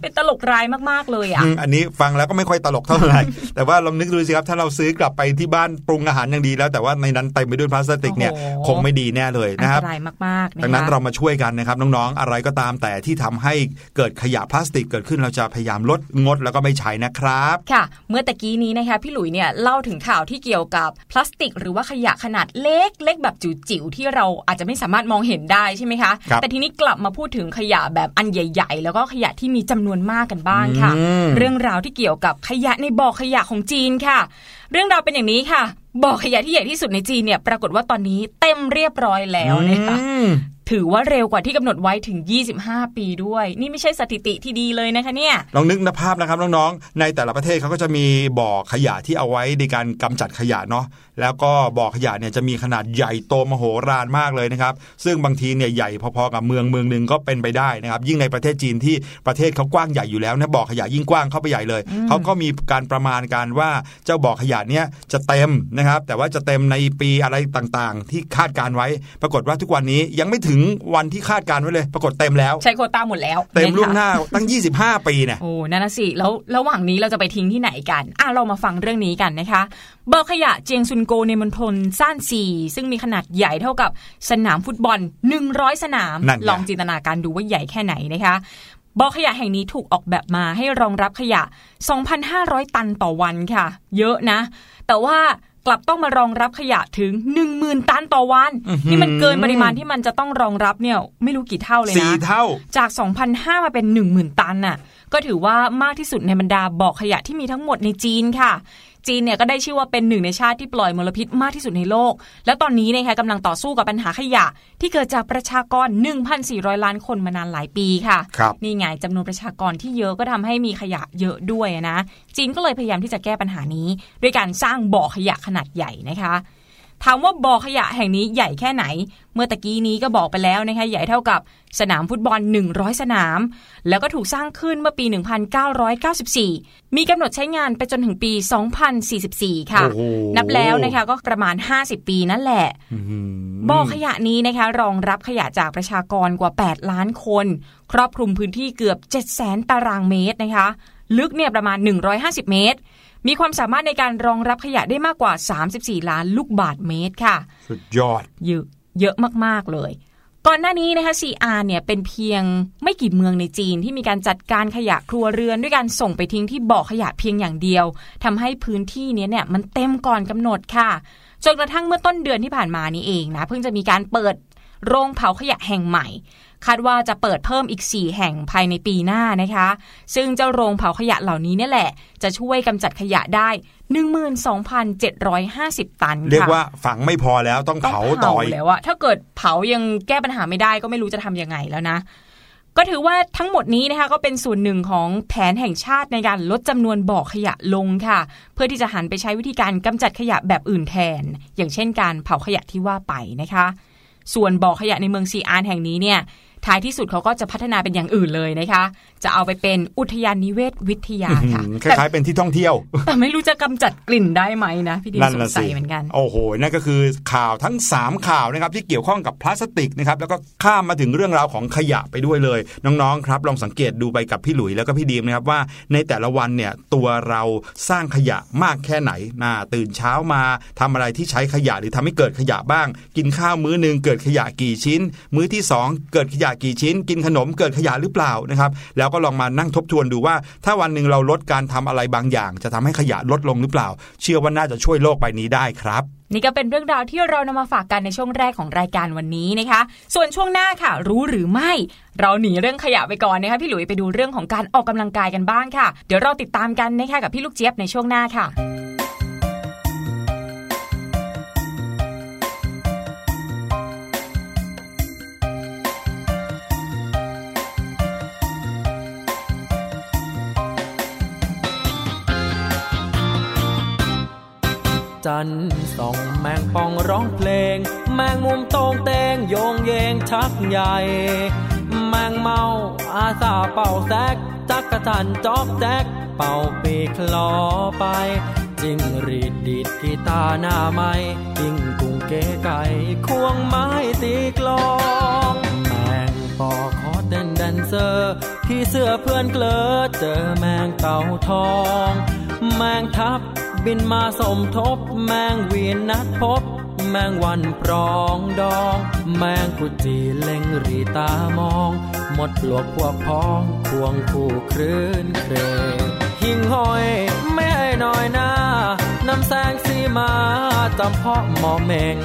เป็นตลกร้ายมากๆเลยอ่ะอันนี้ฟังแล้วก็ไม่ค่อยตลกเท่าไหร่แต่ว่าลองนึกดูสิครับถ้าเราซื้อกลับไปที่บ้านปรุงอาหารอย่างดีแล้วแต่ว่าในนั้นเต็มไปด้วยพลาสติกเนี่ยคงไม่ดีแน่เลยนะครับอันตรายมากๆดังนั้นเรามาช่วยกันนะครับน้องๆอะไรก็ตามแต่ที่ทำให้เกิดขยะพลาสติกเกิดขึ้นเราจะพยายามลดงดแล้วก็ไม่ใช้นะครับค่ะเมื่อตะกี้นี้นะคะพี่หลุยเนี่ยเล่าถึงข่าวที่เกี่ยวกับพลาสติกหรือว่าขยะขนาดเล็กๆแบบจิ๋วๆที่เราอาจจะไม่สามารถมองเห็นได้ใช่ไหมคะแต่ทีนี้กลับมาพูดถึงขยะแบบอันใหญ่ๆแล้วก็ขยะที่มีจำนวนมากกันบ้างค่ะเรื่องราวที่เกี่ยวกับขยะในบ่อขยะของจีนค่ะเรื่องราวเป็นอย่างนี้ค่ะบ่อขยะที่ใหญ่ที่สุดในจีนเนี่ยปรากฏว่าตอนนี้เต็มเรียบร้อยแล้วนะคะถือว่าเร็วกว่าที่กำหนดไว้ถึง25ปีด้วยนี่ไม่ใช่สถิติที่ดีเลยนะคะเนี่ยลองนึกภาพนะครับน้องๆในแต่ละประเทศเขาก็จะมีบ่อขยะที่เอาไว้ในการกำจัดขยะเนาะแล้วก็บ่อขยะเนี่ยจะมีขนาดใหญ่โตมโหฬารมากเลยนะครับซึ่งบางทีเนี่ยใหญ่พอๆกับเมืองนึงก็เป็นไปได้นะครับยิ่งในประเทศจีนที่ประเทศเขากว้างใหญ่อยู่แล้วนะบ่อขยะยิ่งกว้างเข้าไปใหญ่เลยเขาก็มีการประมาณการว่าเจ้าบ่อขยะเนี่ยจะเต็มนะครับแต่ว่าจะเต็มในปีอะไรต่างๆที่คาดการไว้ปรากฏว่าทุกวันนี้ยังไม่ถึงวันที่คาดการไว้เลยปรากฏเต็มแล้วใช้โควต้าหมดแล้วเต็มล่วงหน้าตั้ง25ปีเนี่ยโอ้นั่นน่ะสิแล้วระหว่างนี้เราจะไปทิ้งที่ไหนกันเรามาฟังเรื่องนี้กันนะคะบ่อขยะเจียงซุนโกในมณฑลซ่านซีซึ่งมีขนาดใหญ่เท่ากับสนามฟุตบอล100สนามลองจินตนาการดูว่าใหญ่แค่ไหนนะคะบ่อขยะแห่งนี้ถูกออกแบบมาให้รองรับขยะ 2,500 ตันต่อวันค่ะเยอะนะแต่ว่ากลับต้องมารองรับขยะถึง 10,000 ตันต่อวันนี่มันเกินปริมาณที่มันจะต้องรองรับเนี่ยไม่รู้กี่เท่าเลยนะ4เท่าจาก 2,500 มาเป็น 10,000 ตันน่ะก็ถือว่ามากที่สุดในบรรดาบ่อขยะที่มีทั้งหมดในจีนค่ะจีนเนี่ยก็ได้ชื่อว่าเป็นหนึ่งในชาติที่ปล่อยมลพิษมากที่สุดในโลกและตอนนี้นะคะกำลังต่อสู้กับปัญหาขยะที่เกิดจากประชากร 1,400 ล้านคนมานานหลายปีค่ะนี่ไงจำนวนประชากรที่เยอะก็ทำให้มีขยะเยอะด้วยนะจีนก็เลยพยายามที่จะแก้ปัญหานี้ด้วยการสร้างบ่อขยะขนาดใหญ่นะคะถามว่าบ่อขยะแห่งนี้ใหญ่แค่ไหนเมื่อตะกี้นี้ก็บอกไปแล้วนะคะใหญ่เท่ากับสนามฟุตบอล100สนามแล้วก็ถูกสร้างขึ้นเมื่อปี1994มีกำหนดใช้งานไปจนถึงปี2044ค่ะนับแล้วนะคะก็ประมาณ50ปีนั่นแหละบ่อขยะนี้นะคะรองรับขยะจากประชากรกว่า8ล้านคนครอบคลุมพื้นที่เกือบ 700,000 ตารางเมตรนะคะ ลึกเนี่ยประมาณ150เมตรมีความสามารถในการรองรับขยะได้มากกว่า34ล้านลูกบาศก์เมตรค่ะสุดยอดเยอะมากๆเลยก่อนหน้านี้นะคะ CR เนี่ยเป็นเพียงไม่กี่เมืองในจีนที่มีการจัดการขยะครัวเรือนด้วยการส่งไปทิ้งที่บ่อขยะเพียงอย่างเดียวทำให้พื้นที่นี้เนี่ยมันเต็มก่อนกำหนดค่ะจนกระทั่งเมื่อต้นเดือนที่ผ่านมานี้เองนะเพิ่งจะมีการเปิดโรงเผาขยะแห่งใหม่คาดว่าจะเปิดเพิ่มอีก4แห่งภายในปีหน้านะคะซึ่งเจ้าโรงเผาขยะเหล่านี้เนี่ยแหละจะช่วยกำจัดขยะได้ 12,750 ตันค่ะเรียกว่าฝังไม่พอแล้วต้องเผาต่อแล้วอะถ้าเกิดเผายังแก้ปัญหาไม่ได้ก็ไม่รู้จะทำยังไงแล้วนะก็ถือว่าทั้งหมดนี้นะคะก็เป็นส่วนหนึ่งของแผนแห่งชาติในการลดจำนวนบ่อขยะลงค่ะเพื่อที่จะหันไปใช้วิธีการกำจัดขยะแบบอื่นแทนอย่างเช่นการเผาขยะที่ว่าไปนะคะส่วนบ่อขยะในเมืองซีอานแห่งนี้เนี่ยท้ายที่สุดเขาก็จะพัฒนาเป็นอย่างอื่นเลยนะคะจะเอาไปเป็นอุทยานนิเวศวิทยาค่ะคล้ายๆเป็นที่ท่องเที่ยวแต่ไม่รู้จะกำจัดกลิ่นได้ไหมนะพี่ดินสงสัยเหมือนกันโอ้โหนั่นก็คือข่าวทั้ง3ข่าวนะครับที่เกี่ยวข้องกับพลาสติกนะครับแล้วก็ข้ามมาถึงเรื่องราวของขยะไปด้วยเลยน้องๆครับลองสังเกตดูไปกับพี่หลุยแล้วก็พี่ดีมนะครับว่าในแต่ละวันเนี่ยตัวเราสร้างขยะมากแค่ไหนตื่นเช้ามาทำอะไรที่ใช้ขยะหรือทำให้เกิดขยะบ้างกินข้าวมื้อนึงเกิดขยะกี่ชิ้นมื้อที่2เกิดขยะกี่ชิ้นกินขนมเกิดขยะหรือเปล่านะครับแล้วก็ลองมานั่งทบทวนดูว่าถ้าวันหนึ่งเราลดการทำอะไรบางอย่างจะทำให้ขยะลดลงหรือเปล่าเชื่อว่าน่าจะช่วยโลกใบนี้ได้ครับนี่ก็เป็นเรื่องราวที่เรานำมาฝากกันในช่วงแรกของรายการวันนี้นะคะส่วนช่วงหน้าค่ะรู้หรือไม่เราหนีเรื่องขยะไปก่อนนะคะพี่หลุยไปดูเรื่องของการออกกำลังกายกันบ้างค่ะเดี๋ยวเราติดตามกันนะคะกับพี่ลูกเจี๊ยบในช่วงหน้าค่ะจันส่องแมงป่องร้องเพลงแมงมุมโต้งเต้งโยงเยงชักใหญ่แมงเมาอาสาเป่าแซกจักจั่นจ๊อกแจ๊กเป่าปีกลอไปจิ้งหรีดดีดกีตาร์หน้าไม้จิ้งกุ้งเก๋ไก่ควงไม้ตีกลองแมงปอขอเต้นแดนเซอร์พี่เสื้อเพื่อนเกลอเจอแมงเต่าทองแมงทับบินมาสมทบแมงวีนนัดพบแมงวันปรองดองแมงกุจีเล็งรีตามองหมดปลวกพวกพ้องควงคู่คลื่นเครงหิ่งห้อยไม่ให้น้อยหน้านำแสงสีมาจำเพาะหมอเมง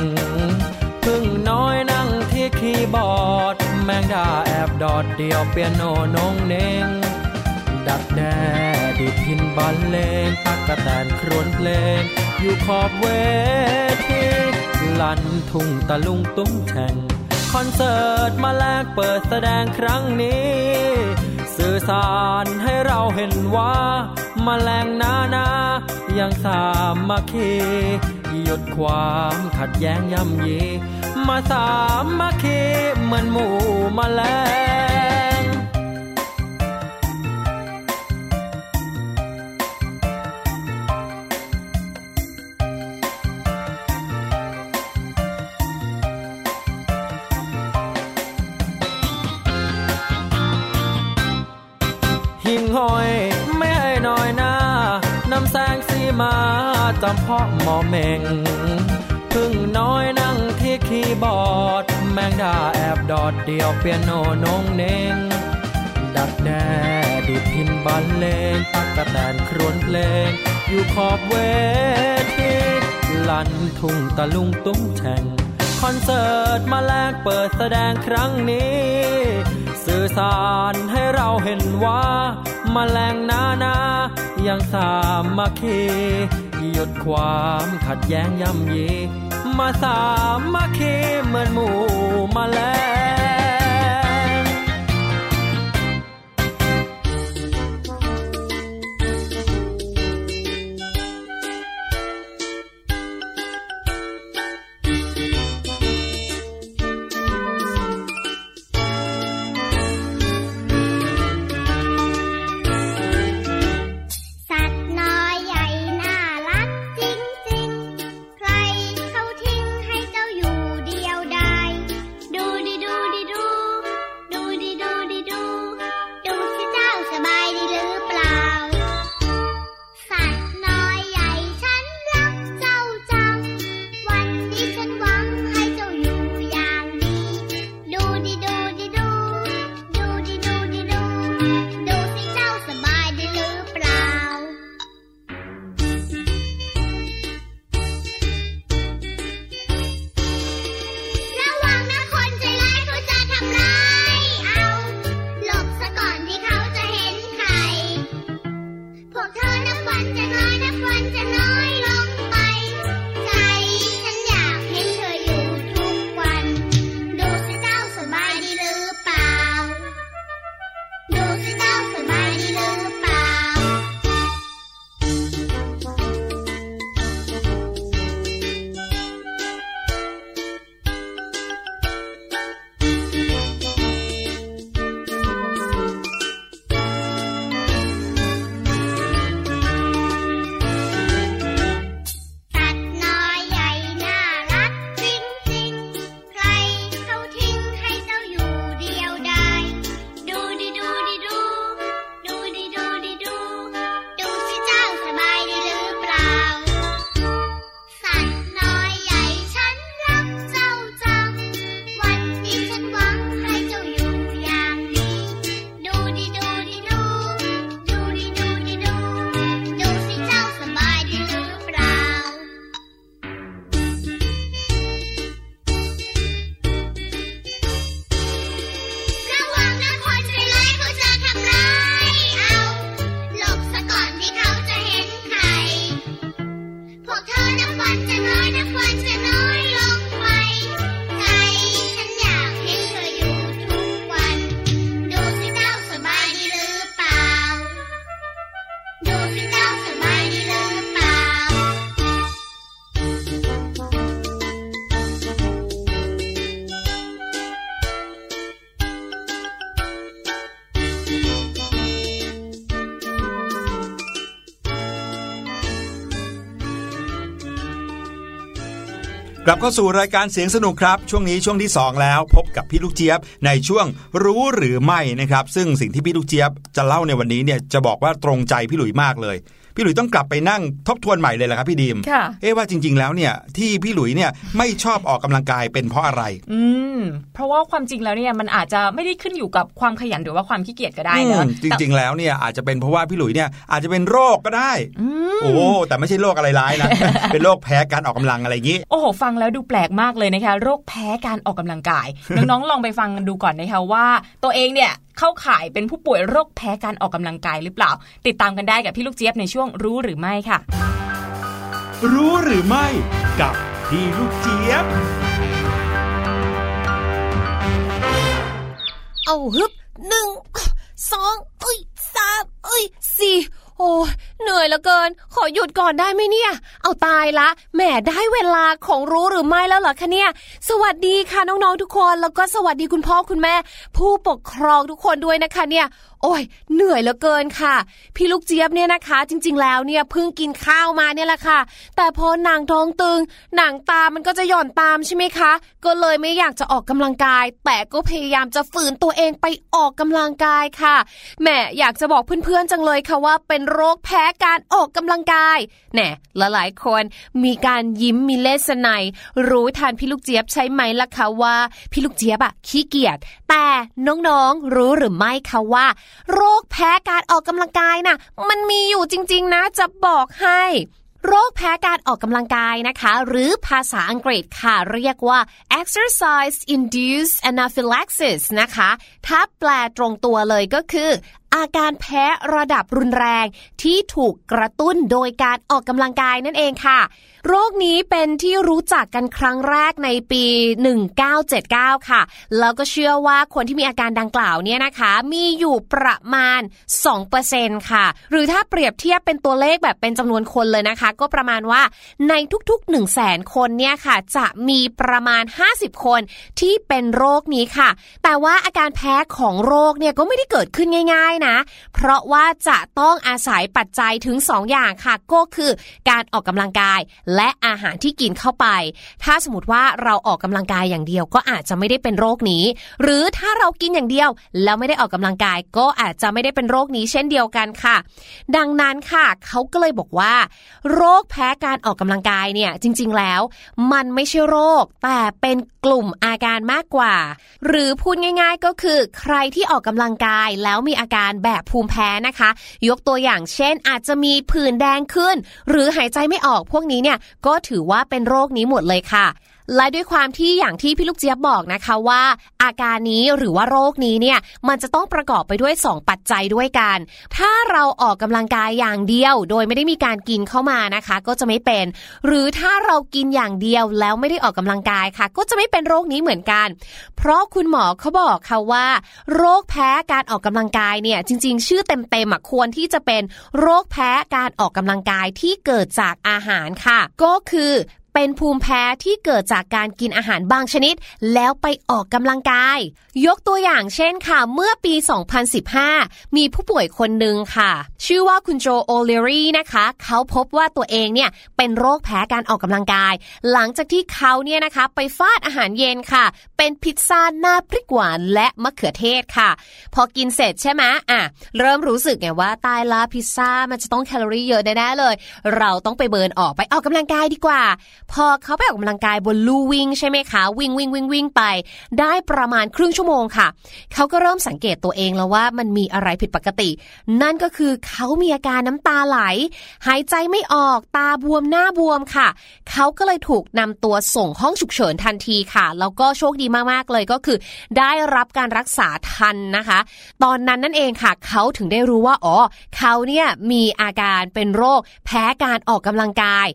พึ่งน้อยนั่งที่คีย์บอร์ดแมงดาแอบดอดเดียวเปียโนนงเน่งดักแด้ดิดพินบรรเลงตั๊กแตนครวญเพลงอยู่ขอบเวทีลั่นทุ่งตะลุงตุ้งแฉ่งคอนเสิร์ตมาแลกเปิดแสดงครั้งนี้สื่อสารให้เราเห็นว่าแมลงนายังสามัคคีหยุดความขัดแย้งย่ำยีมาสามัคคีเหมือนหมู่แมลงหิ่งห้อยไม่ให้น้อยหน้านำแสงสีมาจำเพาะหมอเมงพึ่งน้อยนั่งที่คีย์บอร์ดแมงดาแอบดอดเดียวเปียโนนงเน่งดักแด้ดิดพินบรรเลงตั๊กแตนครวญเพลงอยู่ขอบเวทีลั่นทุ่งตะลุงตุ้งแฉ่งคอนเสิร์ตมาแลกเปิดแสดงครั้งนี้สื่อสารให้เราเห็นว่าแมลงนายังสามัคคีหยุดความขัดแย้งย่ำยีมาสามัคคีเหมือนหมู่แมลง ของเธอนับวันจะน้อยนับวันจะน้อยลงไปใจฉันอยากเห็นเธออยู่ทุกวันดูสิเจ้าสบายดีหรือเปล่าดูสิเจ้าสบายดีหรือเปล่ากลับเข้าสู่รายการเสียงสนุกครับช่วงนี้ช่วงที่2แล้วพบกับพี่ลูกเจี๊ยบในช่วงรู้หรือไม่นะครับซึ่งสิ่งที่พี่ลูกเจี๊ยบจะเล่าในวันนี้เนี่ยจะบอกว่าตรงใจพี่หลุยมากเลยพี่หลุยต้องกลับไปนั่งทบทวนใหม่เลยแหละครับพี่ดีมว่าจริงๆแล้วเนี่ยที่พี่หลุยเนี่ยไม่ชอบออกกำลังกายเป็นเพราะอะไรเพราะว่าความจริงแล้วเนี่ยมันอาจจะไม่ได้ขึ้นอยู่กับความขยันหรือว่าความขี้เกียจก็ได้นะจริงๆแล้วเนี่ยอาจจะเป็นเพราะว่าพี่หลุยเนี่ยอาจจะเป็นโรคก็ได้โอ้แต่ไม่ใช่โรคอะไรร้ายนะ เป็นโรคแพ้การออกกำลังอะไรอย่างนี้โอ้โหฟังแล้วดูแปลกมากเลยนะคะโรคแพ้การออกกำลังกาย น้องๆลองไปฟังดูก่อนนะคะว่าตัวเองเนี่ยเข้าข่ายเป็นผู้ป่วยโรคแพ้การออกกำลังกายหรือเปล่าติดตามกันได้กับพี่ลูกเจี๊ยบในช่วงรู้หรือไม่ค่ะรู้หรือไม่กับพี่ลูกเจี๊ยบเอาฮึบ1 2 3 4โอ้เหนื่อยเหลือเกินขอหยุดก่อนได้ไหมเนี่ยเอาตายละแหมได้เวลาของรู้หรือไม่แล้วเหรอคะเนี่ยสวัสดีค่ะน้องๆทุกคนแล้วก็สวัสดีคุณพ่อคุณแม่ผู้ปกครองทุกคนด้วยนะคะเนี่ยโอ้ยเหนื่อยเหลือเกินค่ะพี่ลูกเจี๊ยบเนี่ยนะคะจริงๆแล้วเนี่ยเพิ่งกินข้าวมาเนี่ยแหละค่ะแต่พอหนังท้องตึงหนังตามันก็จะหย่อนตามใช่ไหมคะก็เลยไม่อยากจะออกกำลังกายแต่ก็พยายามจะฝืนตัวเองไปออกกำลังกายค่ะแหมอยากจะบอกเพื่อนๆจังเลยค่ะว่าเป็นโรคแพ้การออกกำลังกายแหน่หลายๆคนมีการยิ้มมีเลสไนรู้ทันพี่ลูกเจี๊ยบใช่ไหมล่ะคะว่าพี่ลูกเจี๊ยบอะขี้เกียจแต่น้องๆรู้หรือไม่คะว่าโรคแพ้การออกกำลังกายน่ะมันมีอยู่จริงๆนะจะบอกให้โรคแพ้การออกกำลังกายนะคะหรือภาษาอังกฤษค่ะเรียกว่า exercise induced anaphylaxis นะคะถ้าแปลตรงตัวเลยก็คืออาการแพ้ระดับรุนแรงที่ถูกกระตุ้นโดยการออกกำลังกายนั่นเองค่ะโรคนี้เป็นที่รู้จักกันครั้งแรกในปี1979ค่ะแล้วก็เชื่อว่าคนที่มีอาการดังกล่าวเนี่ยนะคะมีอยู่ประมาณ 2% ค่ะหรือถ้าเปรียบเทียบเป็นตัวเลขแบบเป็นจำนวนคนเลยนะคะก็ประมาณว่าในทุกๆ 100,000 คนเนี่ยค่ะจะมีประมาณ50คนที่เป็นโรคนี้ค่ะแต่ว่าอาการแพ้ของโรคเนี่ยก็ไม่ได้เกิดขึ้นง่ายๆเพราะว่าจะต้องอาศัยปัจจัยถึง2อย่างค่ะก็คือการออกกำลังกายและอาหารที่กินเข้าไปถ้าสมมติว่าเราออกกำลังกายอย่างเดียวก็อาจจะไม่ได้เป็นโรคนี้หรือถ้าเรากินอย่างเดียวแล้วไม่ได้ออกกำลังกายก็อาจจะไม่ได้เป็นโรคนี้เช่นเดียวกันค่ะดังนั้นค่ะเขาก็เลยบอกว่าโรคแพ้การออกกำลังกายเนี่ยจริงๆแล้วมันไม่ใช่โรคแต่เป็นกลุ่มอาการมากกว่าหรือพูดง่ายๆก็คือใครที่ออกกำลังกายแล้วมีอาการแบบภูมิแพ้นะคะยกตัวอย่างเช่นอาจจะมีผื่นแดงขึ้นหรือหายใจไม่ออกพวกนี้เนี่ยก็ถือว่าเป็นโรคนี้หมดเลยค่ะ และด้วยความที่อย่างที่พี่ลูกเจี๊ยบบอกนะคะว่าอาการนี้หรือว่าโรคนี้เนี่ยมันจะต้องประกอบไปด้วย2ปัจจัยด้วยกันถ้าเราออกกำลังกายอย่างเดียวโดยไม่ได้มีการกินเข้ามานะคะก็จะไม่เป็นหรือถ้าเรากินอย่างเดียวแล้วไม่ได้ออกกำลังกายค่ะก็จะไม่เป็นโรคนี้เหมือนกันเพราะคุณหมอเขาบอกค่ะว่าโรคแพ้การออกกำลังกายเนี่ยจริงๆชื่อเต็มๆควรที่จะเป็นโรคแพ้การออกกำลังกายที่เกิดจากอาหารค่ะก็คือเป็นภูมิแพ้ที่เกิดจากการกินอาหารบางชนิดแล้วไปออกกำลังกายยกตัวอย่างเช่นค่ะเมื่อปี2015มีผู้ป่วยคนหนึ่งค่ะชื่อว่าคุณโจโอเลรี่นะคะเขาพบว่าตัวเองเนี่ยเป็นโรคแพ้การออกกำลังกายหลังจากที่เขาเนี่ยนะคะไปฟาดอาหารเย็นค่ะเป็นพิซซ่าหน้าพริกหวานและมะเขือเทศค่ะพอกินเสร็จใช่ไหมเริ่มรู้สึกไงว่าตายละพิซซ่ามันจะต้องแคลอรี่เยอะแน่ๆเลยเราต้องไปเบิร์นออกไปออกกำลังกายดีกว่าพอเขาไปออกกำลังกายบนลู่วิ่งใช่ไหมคะวิ่งไปได้ประมาณครึ่งชั่วโมงค่ะเขาก็เริ่มสังเกตตัวเองแล้วว่ามันมีอะไรผิดปกตินั่นก็คือเขามีอาการน้ำตาไหลหายใจไม่ออกตาบวมหน้าบวมค่ะเขาก็เลยถูกนำตัวส่งห้องฉุกเฉินทันทีค่ะแล้วก็โชคดีมากๆเลยก็คือได้รับการรักษาทันนะคะตอนนั้นนั่นเองค่ะเขาถึงได้รู้ว่าอ๋อเขาเนี่ยมีอาการเป็นโรคแพ้การออกกำลังกาย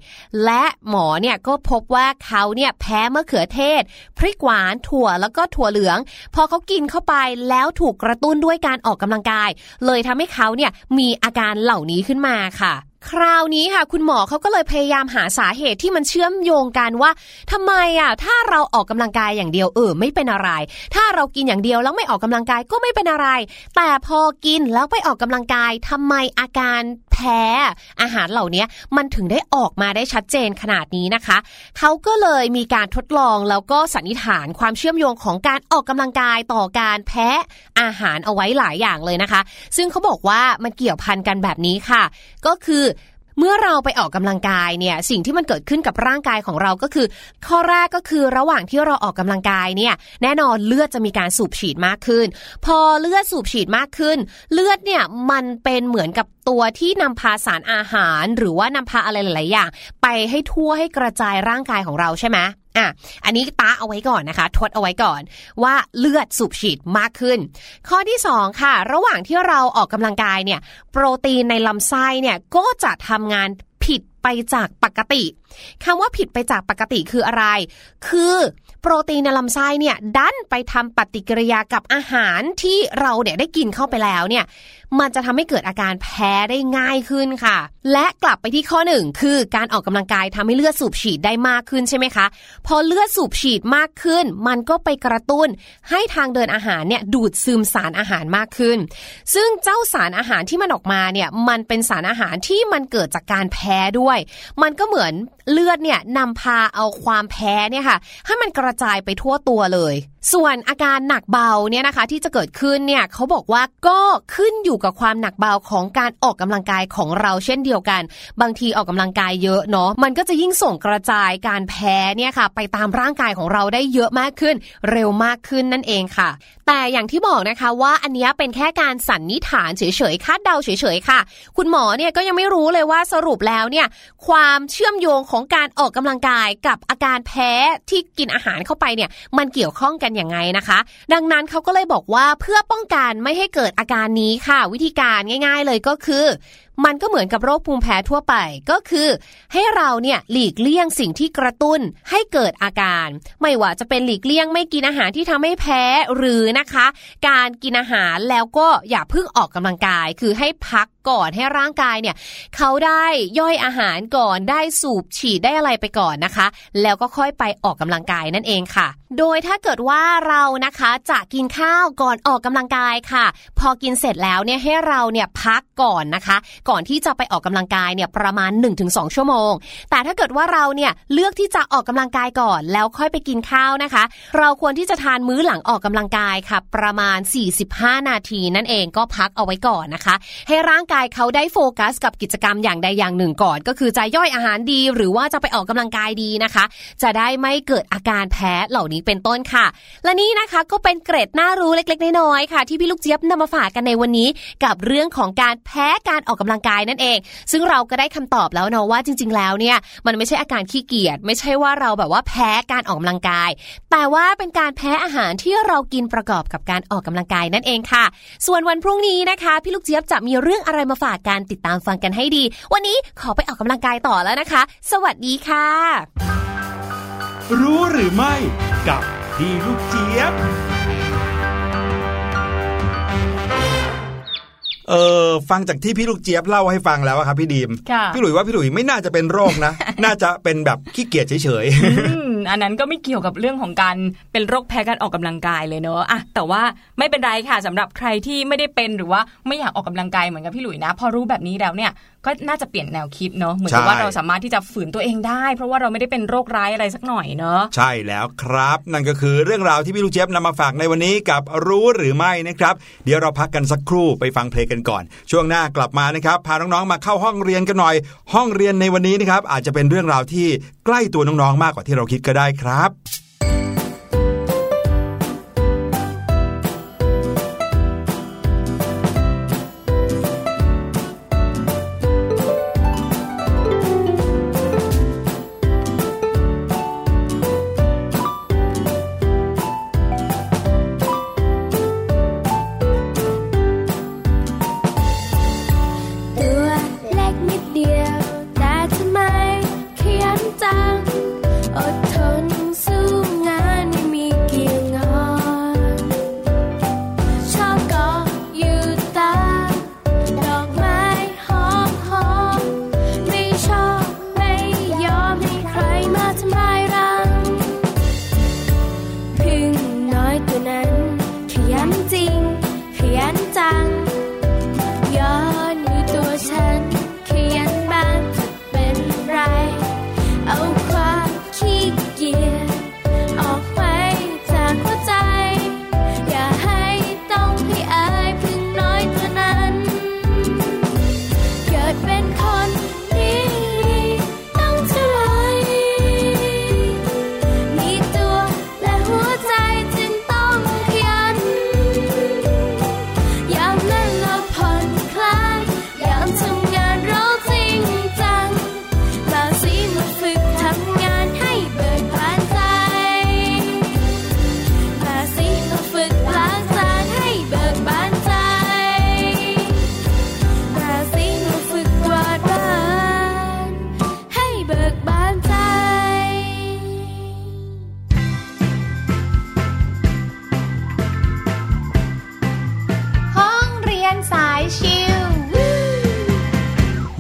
และหมอเนี่ยก็พบว่าเขาเนี่ยแพ้มะเขือเทศพริกหวานถั่วแล้วก็ถั่วเหลืองพอเขากินเข้าไปแล้วถูกกระตุ้นด้วยการออกกำลังกายเลยทำให้เขาเนี่ยมีอาการเหล่านี้ขึ้นมาค่ะคราวนี้ค่ะคุณหมอเขาก็เลยพยายามหาสาเหตุที่มันเชื่อมโยงกันว่าทำไมถ้าเราออกกำลังกายอย่างเดียวไม่เป็นอะไรถ้าเรากินอย่างเดียวแล้วไม่ออกกำลังกายก็ไม่เป็นอะไรแต่พอกินแล้วไปออกกำลังกายทำไมอาการแพ้อาหารเหล่านี้มันถึงได้ออกมาได้ชัดเจนขนาดนี้นะคะเขาก็เลยมีการทดลองแล้วก็สันนิษฐานความเชื่อมโยงของการออกกำลังกายต่อการแพ้อาหารเอาไว้หลายอย่างเลยนะคะซึ่งเขาบอกว่ามันเกี่ยวพันกันแบบนี้ค่ะก็คือเมื่อเราไปออกกำลังกายเนี่ยสิ่งที่มันเกิดขึ้นกับร่างกายของเราก็คือข้อแรกก็คือระหว่างที่เราออกกำลังกายเนี่ยแน่นอนเลือดจะมีการสูบฉีดมากขึ้นพอเลือดสูบฉีดมากขึ้นเลือดเนี่ยมันเป็นเหมือนกับตัวที่นำพาสารอาหารหรือว่านำพาอะไรหลายๆอย่างไปให้ทั่วให้กระจายร่างกายของเราใช่ไหมอันนี้ตาเอาไว้ก่อนนะคะทดเอาไว้ก่อนว่าเลือดสูบฉีดมากขึ้นข้อที่2ค่ะระหว่างที่เราออกกำลังกายเนี่ยโปรตีนในลำไส้เนี่ยก็จะทำงานผิดไปจากปกติคำว่าผิดไปจากปกติคืออะไรคือโปรตีนในลำไส้เนี่ยดันไปทำปฏิกิริยากับอาหารที่เราเนี่ยได้กินเข้าไปแล้วเนี่ยมันจะทำให้เกิดอาการแพ้ได้ง่ายขึ้นค่ะและกลับไปที่ข้อ1คือการออกกำลังกายทำให้เลือดสูบฉีดได้มากขึ้นใช่ไหมคะพอเลือดสูบฉีดมากขึ้นมันก็ไปกระตุ้นให้ทางเดินอาหารเนี่ยดูดซึมสารอาหารมากขึ้นซึ่งเจ้าสารอาหารที่มันออกมาเนี่ยมันเป็นสารอาหารที่มันเกิดจากการแพ้ด้วยมันก็เหมือนเลือดเนี่ยนำพาเอาความแพ้เนี่ยค่ะให้มันกระจายไปทั่วตัวเลยส่วนอาการหนักเบาเนี่ยนะคะที่จะเกิดขึ้นเนี่ยเขาบอกว่าก็ขึ้นอยู่กับความหนักเบาของการออกกำลังกายของเราเช่นเดียวกันบางทีออกกำลังกายเยอะเนาะมันก็จะยิ่งส่งกระจายการแพ้เนี่ยค่ะไปตามร่างกายของเราได้เยอะมากขึ้นเร็วมากขึ้นนั่นเองค่ะแต่อย่างที่บอกนะคะว่าอันนี้เป็นแค่การสันนิษฐานเฉยๆคาดเดาเฉยๆค่ะคุณหมอเนี่ยก็ยังไม่รู้เลยว่าสรุปแล้วเนี่ยความเชื่อมโยงของการออกกำลังกายกับอาการแพ้ที่กินอาหารเข้าไปเนี่ยมันเกี่ยวข้องกันยังไงนะคะดังนั้นเขาก็เลยบอกว่าเพื่อป้องกันไม่ให้เกิดอาการนี้ค่ะวิธีการง่ายๆเลยก็คือมันก็เหมือนกับโรคภูมิแพ้ทั่วไปก็คือให้เราเนี่ยหลีกเลี่ยงสิ่งที่กระตุ้นให้เกิดอาการไม่ว่าจะเป็นหลีกเลี่ยงไม่กินอาหารที่ทำให้แพ้หรือนะคะการกินอาหารแล้วก็อย่าเพิ่งออกกำลังกายคือให้พักก่อนให้ร่างกายเนี่ยเขาได้ย่อยอาหารก่อนได้สูบฉีดได้อะไรไปก่อนนะคะแล้วก็ค่อยไปออกกำลังกายนั่นเองค่ะโดยถ้าเกิดว่าเรานะคะจะกินข้าวก่อนออกกำลังกายค่ะพอกินเสร็จแล้วเนี่ยให้เราเนี่ยพักก่อนนะคะก่อนที่จะไปออกกำลังกายเนี่ยประมาณ 1-2 ชั่วโมงแต่ถ้าเกิดว่าเราเนี่ยเลือกที่จะออกกำลังกายก่อนแล้วค่อยไปกินข้าวนะคะเราควรที่จะทานมื้อหลังออกกำลังกายค่ะประมาณ45นาทีนั่นเองก็พักเอาไว้ก่อนนะคะให้ร่างกายเขาได้โฟกัสกับกิจกรรมอย่างใดอย่างหนึ่งก่อนก็คือจะย่อยอาหารดีหรือว่าจะไปออกกำลังกายดีนะคะจะได้ไม่เกิดอาการแพ้เหล่านี้เป็นต้นค่ะและนี่นะคะก็เป็นเกร็ดน่ารู้เล็กๆน้อยๆค่ะที่พี่ลูกเจี๊ยบนำมาฝากกันในวันนี้กับเรื่องของการแพ้การออกกำลัง างกายนั่นเองซึ่งเราก็ได้คำตอบแล้วเนาะว่าจริงๆแล้วเนี่ยมันไม่ใช่อาการขี้เกียจไม่ใช่ว่าเราแบบว่าแพ้การออกกำลังกายแต่ว่าเป็นการแพ้อาหารที่เรากินประกอบกับการออกกำลังกายนั่นเองค่ะส่วนวันพรุ่งนี้นะคะพี่ลูกเจี๊ยบจะมีเรื่องอะไรมาฝากกันติดตามฟังกันให้ดีวันนี้ขอไปออกกำลังกายต่อแล้วนะคะสวัสดีค่ะรู้หรือไม่กับพี่ลูกเจี๊ยบฟังจากที่พี่ลูกเจี๊ยบเล่าให้ฟังแล้วครับพี่ดีมพี่หลุยว่าพี่หลุยไม่น่าจะเป็นโรคนะ น่าจะเป็นแบบขี้เกียจเฉยๆอันนั้นก็ไม่เกี่ยวกับเรื่องของการเป็นโรคแพ้การออกกำลังกายเลยเนอะอะแต่ว่าไม่เป็นไรค่ะสำหรับใครที่ไม่ได้เป็นหรือว่าไม่อยากออกกำลังกายเหมือนกับพี่หลุยนะพอรู้แบบนี้แล้วเนี่ยก็น่าจะเปลี่ยนแนวคิดเนอะเหมือนกับว่าเราสามารถที่จะฝืนตัวเองได้เพราะว่าเราไม่ได้เป็นโรคร้ายอะไรสักหน่อยเนอะใช่แล้วครับนั่นก็คือเรื่องราวที่พี่ลูกเจี๊ยบนำมาฝากในวันนี้กับรู้หรือไม่นะครับเดี๋ยวเราพักกันสักครู่ไปฟังเพลงกันก่อนช่วงหน้ากลับมานะครับพาน้องๆมาเข้าห้องเรียนกันหน่อยห้องเรียนในวันนี้นะครับอาจจะเป็นเรื่องราวที่ใกล้ตัวน้องๆมากกว่าที่เราคิดก็ได้ครับ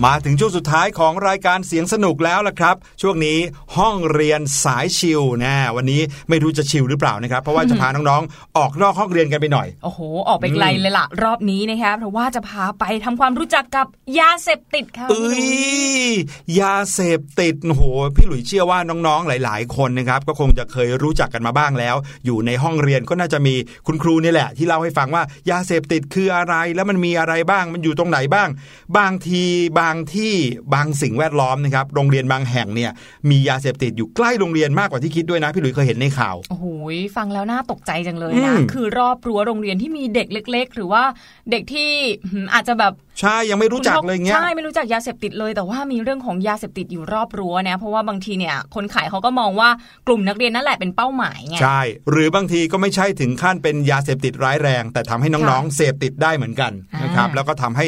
มาถึงช่วงสุดท้ายของรายการเสียงสนุกแล้วล่ะครับช่วงนี้ห้องเรียนสายชิลนะวันนี้ไม่รู้จะชิลหรือเปล่านะครับเพราะว่าจะพาน้องๆออกนอกห้องเรียนกันไปหน่อยโอ้โหออกไปไกลเลยล่ะรอบนี้นะคะเพราะว่าจะพาไปทำความรู้จักกับยาเสพติดค่ะยาเสพติดโหพี่หลุยเชื่อว่าน้องๆหลายๆคนนะครับก็คงจะเคยรู้จักกันมาบ้างแล้วอยู่ในห้องเรียนก็น่าจะมีคุณครูนี่แหละที่เล่าให้ฟังว่ายาเสพติดคืออะไรแล้วมันมีอะไรบ้างมันอยู่ตรงไหนบ้างบางสิ่งแวดล้อมนะครับโรงเรียนบางแห่งเนี่ยมียาเสพติดอยู่ใกล้โรงเรียนมากกว่าที่คิดด้วยนะพี่หลุยเคยเห็นในข่าวโอ้โหฟังแล้วน่าตกใจจังเลยนะคือรอบรั้วโรงเรียนที่มีเด็กเล็กๆหรือว่าเด็กที่อาจจะแบบใช่ยังไม่รู้จักเลยเงี้ยใช่ไม่รู้จักยาเสพติดเลยแต่ว่ามีเรื่องของยาเสพติดอยู่รอบรั้วนะเพราะว่าบางทีเนี่ยคนขายเขาก็มองว่ากลุ่มนักเรียนนั่นแหละเป็นเป้าหมายไงใช่หรือบางทีก็ไม่ใช่ถึงขั้นเป็นยาเสพติดร้ายแรงแต่ทำให้น้องๆเสพติดได้เหมือนกันนะครับแล้วก็ทำให้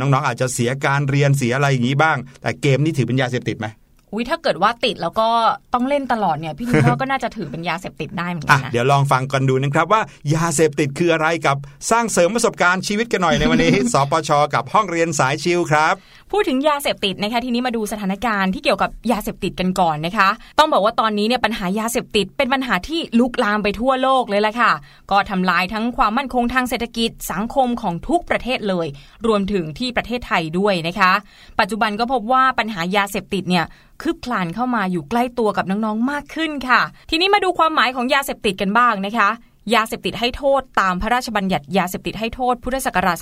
น้องๆอาจจะเสียการเรียนเสียอะไรอย่างนี้บ้างแต่เกมนี่ถือเป็นยาเสพติดไหมอุ้ยถ้าเกิดว่าติดแล้วก็ต้องเล่นตลอดเนี่ยพี่นิพ่อก็น่าจะถือเป็นยาเสพติดได้เหมือนกันนะเดี๋ยวลองฟังกันดูนะครับว่ายาเสพติดคืออะไรกับสร้างเสริมประสบการณ์ชีวิตกันหน่อยในวันนี้ สปช.กับห้องเรียนสายชิลครับพูดถึงยาเสพติดนะคะทีนี้มาดูสถานการณ์ที่เกี่ยวกับยาเสพติดกันก่อนนะคะต้องบอกว่าตอนนี้เนี่ยปัญหายาเสพติดเป็นปัญหาที่ลุกลามไปทั่วโลกเลยละค่ะก็ทำลายทั้งความมั่นคงทางเศรษฐกิจสังคมของทุกประเทศเลยรวมถึงที่ประเทศไทยด้วยนะคะปัจจุบันก็พบว่าปัญหายาเสพติดเนี่ยคืบคลานเข้ามาอยู่ใกล้ตัวกับน้องๆมากขึ้นค่ะทีนี้มาดูความหมายของยาเสพติดกันบ้างนะคะยาเสพติดให้โทษตามพระราชบัญญัติยาเสพติดให้โทษพุทธศักราช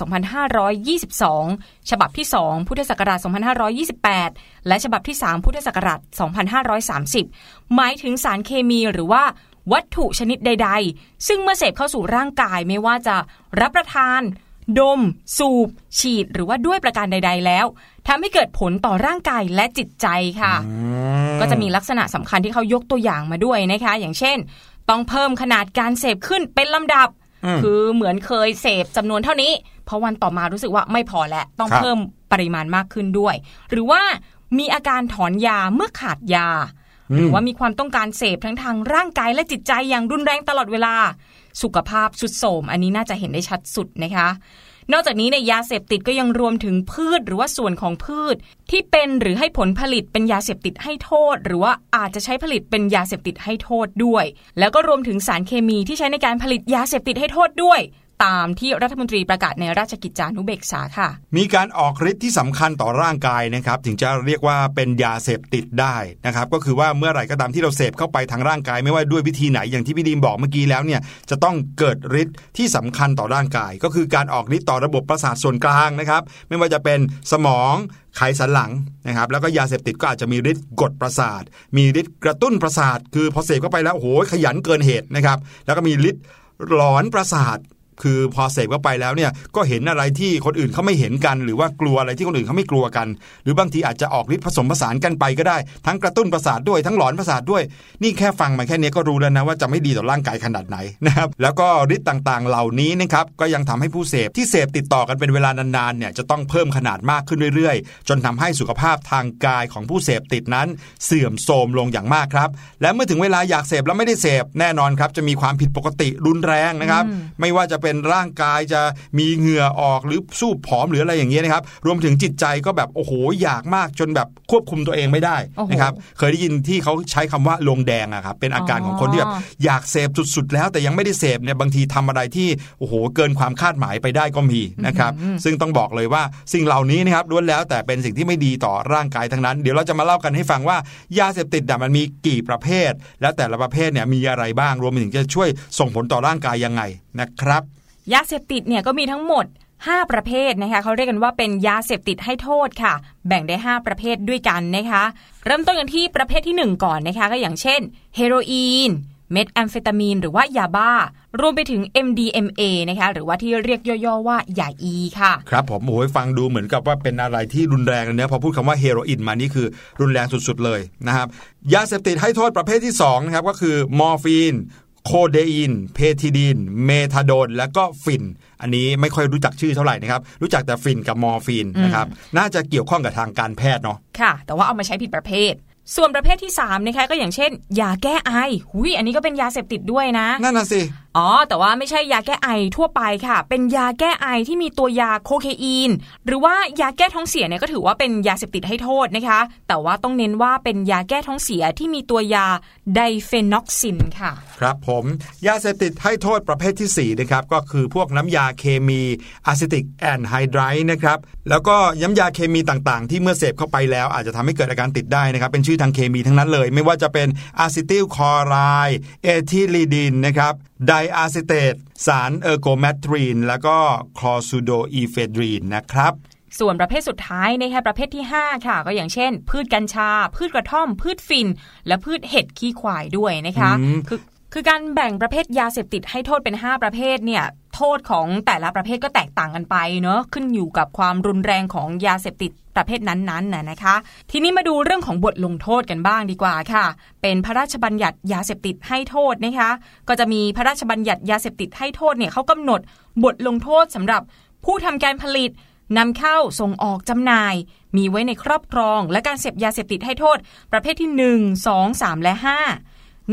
2522ฉบับที่2พุทธศักราช2528และฉบับที่3พุทธศักราช2530หมายถึงสารเคมีหรือว่าวัตถุชนิดใดๆซึ่งเมื่อเสพเข้าสู่ร่างกายไม่ว่าจะรับประทาน ดมสูบฉีดหรือว่าด้วยประการใดๆแล้วทำให้เกิดผลต่อร่างกายและจิตใจค่ะก็จะมีลักษณะสำคัญที่เขายกตัวอย่างมาด้วยนะคะอย่างเช่นต้องเพิ่มขนาดการเสพขึ้นเป็นลำดับคือเหมือนเคยเสพจำนวนเท่านี้พอวันต่อมารู้สึกว่าไม่พอแล้วต้องเพิ่มปริมาณมากขึ้นด้วยหรือว่ามีอาการถอนยาเมื่อขาดยาหรือว่ามีความต้องการเสพทั้งทางร่างกายและจิตใจอย่างรุนแรงตลอดเวลาสุขภาพทรุดโทรมอันนี้น่าจะเห็นได้ชัดสุดนะคะนอกจากนี้ในยาเสพติดก็ยังรวมถึงพืชหรือว่าส่วนของพืชที่เป็นหรือให้ผลผลิตเป็นยาเสพติดให้โทษหรือว่าอาจจะใช้ผลิตเป็นยาเสพติดให้โทษด้วยแล้วก็รวมถึงสารเคมีที่ใช้ในการผลิตยาเสพติดให้โทษด้วยตามที่รัฐมนตรีประกาศในราชกิจจานุเบกษาค่ะมีการออกฤทธิ์ที่สำคัญต่อร่างกายนะครับถึงจะเรียกว่าเป็นยาเสพติดได้นะครับก็คือว่าเมื่อไหร่ก็ตามที่เราเสพเข้าไปทางร่างกายไม่ว่าด้วยวิธีไหนอย่างที่พี่ดีมบอกเมื่อกี้แล้วเนี่ยจะต้องเกิดฤทธิ์ที่สำคัญต่อร่างกายก็คือการออกฤทธิ์ต่อระบบประสาทส่วนกลางนะครับไม่ว่าจะเป็นสมองไขสันหลังนะครับแล้วก็ยาเสพติดก็อาจจะมีฤทธิ์กดประสาทมีฤทธิ์กระตุ้นประสาทคือพอเสพเข้าไปแล้วโอ้โหขยันเกินเหตุนะครับแล้วก็มีฤทธิ์หลอนประสาทคือพอเสพเข้าไปแล้วเนี่ยก็เห็นอะไรที่คนอื่นเขาไม่เห็นกันหรือว่ากลัวอะไรที่คนอื่นเขาไม่กลัวกันหรือบางทีอาจจะออกฤทธิ์ผสมผสานกันไปก็ได้ทั้งกระตุ้นประสาทด้วยทั้งหลอนประสาทด้วยนี่แค่ฟังมาแค่นี้ก็รู้แล้วนะว่าจะไม่ดีต่อร่างกายขนาดไหนนะครับแล้วก็ฤทธิ์ต่างๆเหล่านี้นะครับก็ยังทำให้ผู้เสพที่เสพติดต่อกันเป็นเวลานานๆเนี่ยจะต้องเพิ่มขนาดมากขึ้นเรื่อยๆจนทำให้สุขภาพทางกายของผู้เสพติดนั้นเสื่อมโทรมลงอย่างมากครับและเมื่อถึงเวลาอยากเสพแล้วไม่ได้เสพแน่นอนครับจะมีความผิดปกติรุนแรงนะครับไม่ว่าจะเป็นร่างกายจะมีเหงื่อออกหรือสู้ผอมหรืออะไรอย่างเงี้ยนะครับรวมถึงจิตใจก็แบบโอ้โหอยากมากจนแบบควบคุมตัวเองไม่ได้นะครับเคยได้ยินที่เขาใช้คำว่าลงแดงอะครับเป็นอาการของคนที่แบบอยากเสพสุดๆแล้วแต่ยังไม่ได้เสพเนี่ยบางทีทำอะไรที่โอ้โหเกินความคาดหมายไปได้ก็มีนะครับซึ่งต้องบอกเลยว่าสิ่งเหล่านี้นะครับล้วนแล้วแต่เป็นสิ่งที่ไม่ดีต่อร่างกายทั้งนั้นเดี๋ยวเราจะมาเล่ากันให้ฟังว่ายาเสพติดมันมีกี่ประเภทแล้วแต่ละประเภทเนี่ยมีอะไรบ้างรวมถึงจะช่วยส่งผลต่อร่างกายยังไงนะครับยาเสพติดเนี่ยก็มีทั้งหมด5ประเภทนะคะเขาเรียกกันว่าเป็นยาเสพติดให้โทษค่ะแบ่งได้5ประเภทด้วยกันนะคะเริ่มต้นกันที่ประเภทที่1ก่อนนะคะก็อย่างเช่นเฮโรอีนเมทแอมเฟตามีนหรือว่ายาบ้ารวมไปถึง MDMA นะคะหรือว่าที่เรียกย่อๆว่ายาอีค่ะครับผมโอ้ยฟังดูเหมือนกับว่าเป็นอะไรที่รุนแรงเลยนะพอพูดคำว่าเฮโรอีนมานี่คือรุนแรงสุดๆเลยนะครับยาเสพติดให้โทษประเภทที่2นะครับก็คือมอร์ฟีนโคเดอีนเพทิดินเมทาโดนและก็ฟินอันนี้ไม่ค่อยรู้จักชื่อเท่าไหร่นะครับรู้จักแต่ฟินกับมอร์ฟีนนะครับน่าจะเกี่ยวข้องกับทางการแพทย์เนาะค่ะแต่ว่าเอามาใช้ผิดประเภทส่วนประเภทที่3นะคะก็อย่างเช่นยาแก้ไอหุยอันนี้ก็เป็นยาเสพติดด้วยนะนั่นน่ะสิอ๋อแต่ว่าไม่ใช่ยาแก้ไอทั่วไปค่ะเป็นยาแก้ไอที่มีตัวยาโคเคีนหรือว่ายาแก้ท้องเสียเนี่ยก็ถือว่าเป็นยาเสพติดให้โทษนะคะแต่ว่าต้องเน้นว่าเป็นยาแก้ท้องเสียที่มีตัวยาไดเฟนอกซินค่ะครับผมยาเสพติดให้โทษประเภทที่4นะครับก็คือพวกน้ำยาเคมีอะซิติกแอนไฮไดร์นะครับแล้วก็น้ำยาเคมีต่างๆที่เมื่อเสพเข้าไปแล้วอาจจะทำให้เกิดอาการติดได้นะครับเป็นชื่อทางเคมีทั้งนั้นเลยไม่ว่าจะเป็นอะซิติลคลอไรด์เอทิลีดินนะครับไดอะซิเตตสารเออร์โกแมทรีนแล้วก็คลอซูโดอีเฟดรีนนะครับส่วนประเภทสุดท้ายนะคะประเภทที่5ค่ะก็อย่างเช่นพืชกัญชาพืชกระท่อมพืชฝิ่นและพืชเห็ดขี้ควายด้วยนะคะคือการแบ่งประเภทยาเสพติดให้โทษเป็น5ประเภทเนี่ยโทษของแต่ละประเภทก็แตกต่างกันไปเนาะขึ้นอยู่กับความรุนแรงของยาเสพติดประเภทนั้นๆนะคะทีนี้มาดูเรื่องของบทลงโทษกันบ้างดีกว่าค่ะเป็นพระราชบัญญัติยาเสพติดให้โทษนะคะก็จะมีพระราชบัญญัติยาเสพติดให้โทษเนี่ยเขากำหนดบทลงโทษสำหรับผู้ทำการผลิตนำเข้าส่งออกจำหน่ายมีไว้ในครอบครองและการเสพยาเสพติดให้โทษประเภทที่1 2 3และ5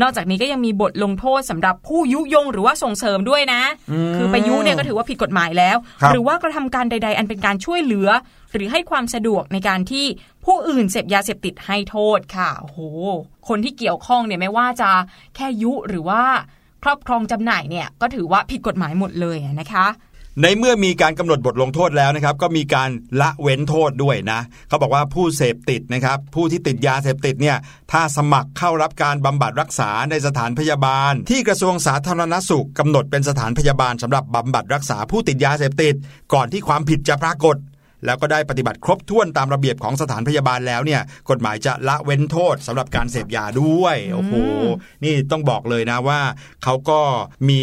นอกจากนี้ก็ยังมีบทลงโทษสำหรับผู้ยุยงหรือว่าส่งเสริมด้วยนะคือไปยุเนี่ยก็ถือว่าผิดกฎหมายแล้วหรือว่ากระทำการใดๆอันเป็นการช่วยเหลือหรือให้ความสะดวกในการที่ผู้อื่นเสพยาเสพติดให้โทษค่ะโอ้โหคนที่เกี่ยวข้องเนี่ยไม่ว่าจะแค่ยุหรือว่าครอบครองจำหน่ายเนี่ยก็ถือว่าผิดกฎหมายหมดเลยนะคะในเมื่อมีการกำหนดบทลงโทษแล้วนะครับก็มีการละเว้นโทษด้วยนะเขาบอกว่าผู้เสพติดนะครับผู้ที่ติดยาเสพติดเนี่ยถ้าสมัครเข้ารับการบำบัดรักษาในสถานพยาบาลที่กระทรวงสาธารณสุขกำหนดเป็นสถานพยาบาลสำหรับบำบัดรักษาผู้ติดยาเสพติดก่อนที่ความผิดจะปรากฏ แล้วก็ได้ปฏิบัติครบถ้วนตามระเบียบของสถานพยาบาลแล้วเนี่ยกฎหมายจะละเว้นโทษสำหรับการเสพยาด้วยโอ้โหนี่ต้องบอกเลยนะว่าเขาก็มี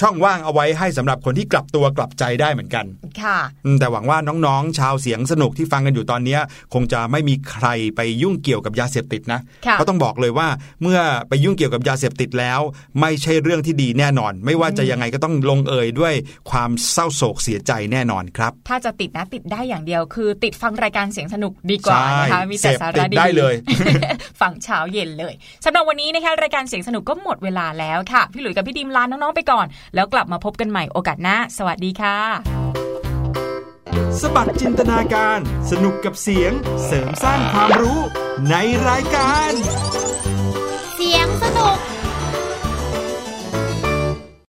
ช่องว่างเอาไว้ให้สำหรับคนที่กลับตัวกลับใจได้เหมือนกันค่ะแต่หวังว่าน้องๆชาวเสียงสนุกที่ฟังกันอยู่ตอนนี้คงจะไม่มีใครไปยุ่งเกี่ยวกับยาเสพติดนะเขาต้องบอกเลยว่าเมื่อไปยุ่งเกี่ยวกับยาเสพติดแล้วไม่ใช่เรื่องที่ดีแน่นอนไม่ว่าจะยังไงก็ต้องลงเอยด้วยความเศร้าโศกเสียใจแน่นอนครับถ้าจะติดนะติดได้อย่างเดียวคือติดฟังรายการเสียงสนุกดีกว่านะคะมีแต่สาระดีได้เลย ฟังเช้าเย็นเลยสำหรับวันนี้นะคะรายการเสียงสนุกก็หมดเวลาแล้วค่ะพี่หลุยส์กับพี่ดิมลาน้องๆไปก่อนแล้วกลับมาพบกันใหม่โอกาสหน้าสวัสดีค่ะสบัดจินตนาการสนุกกับเสียงเสริมสร้างความรู้ในรายการเสียง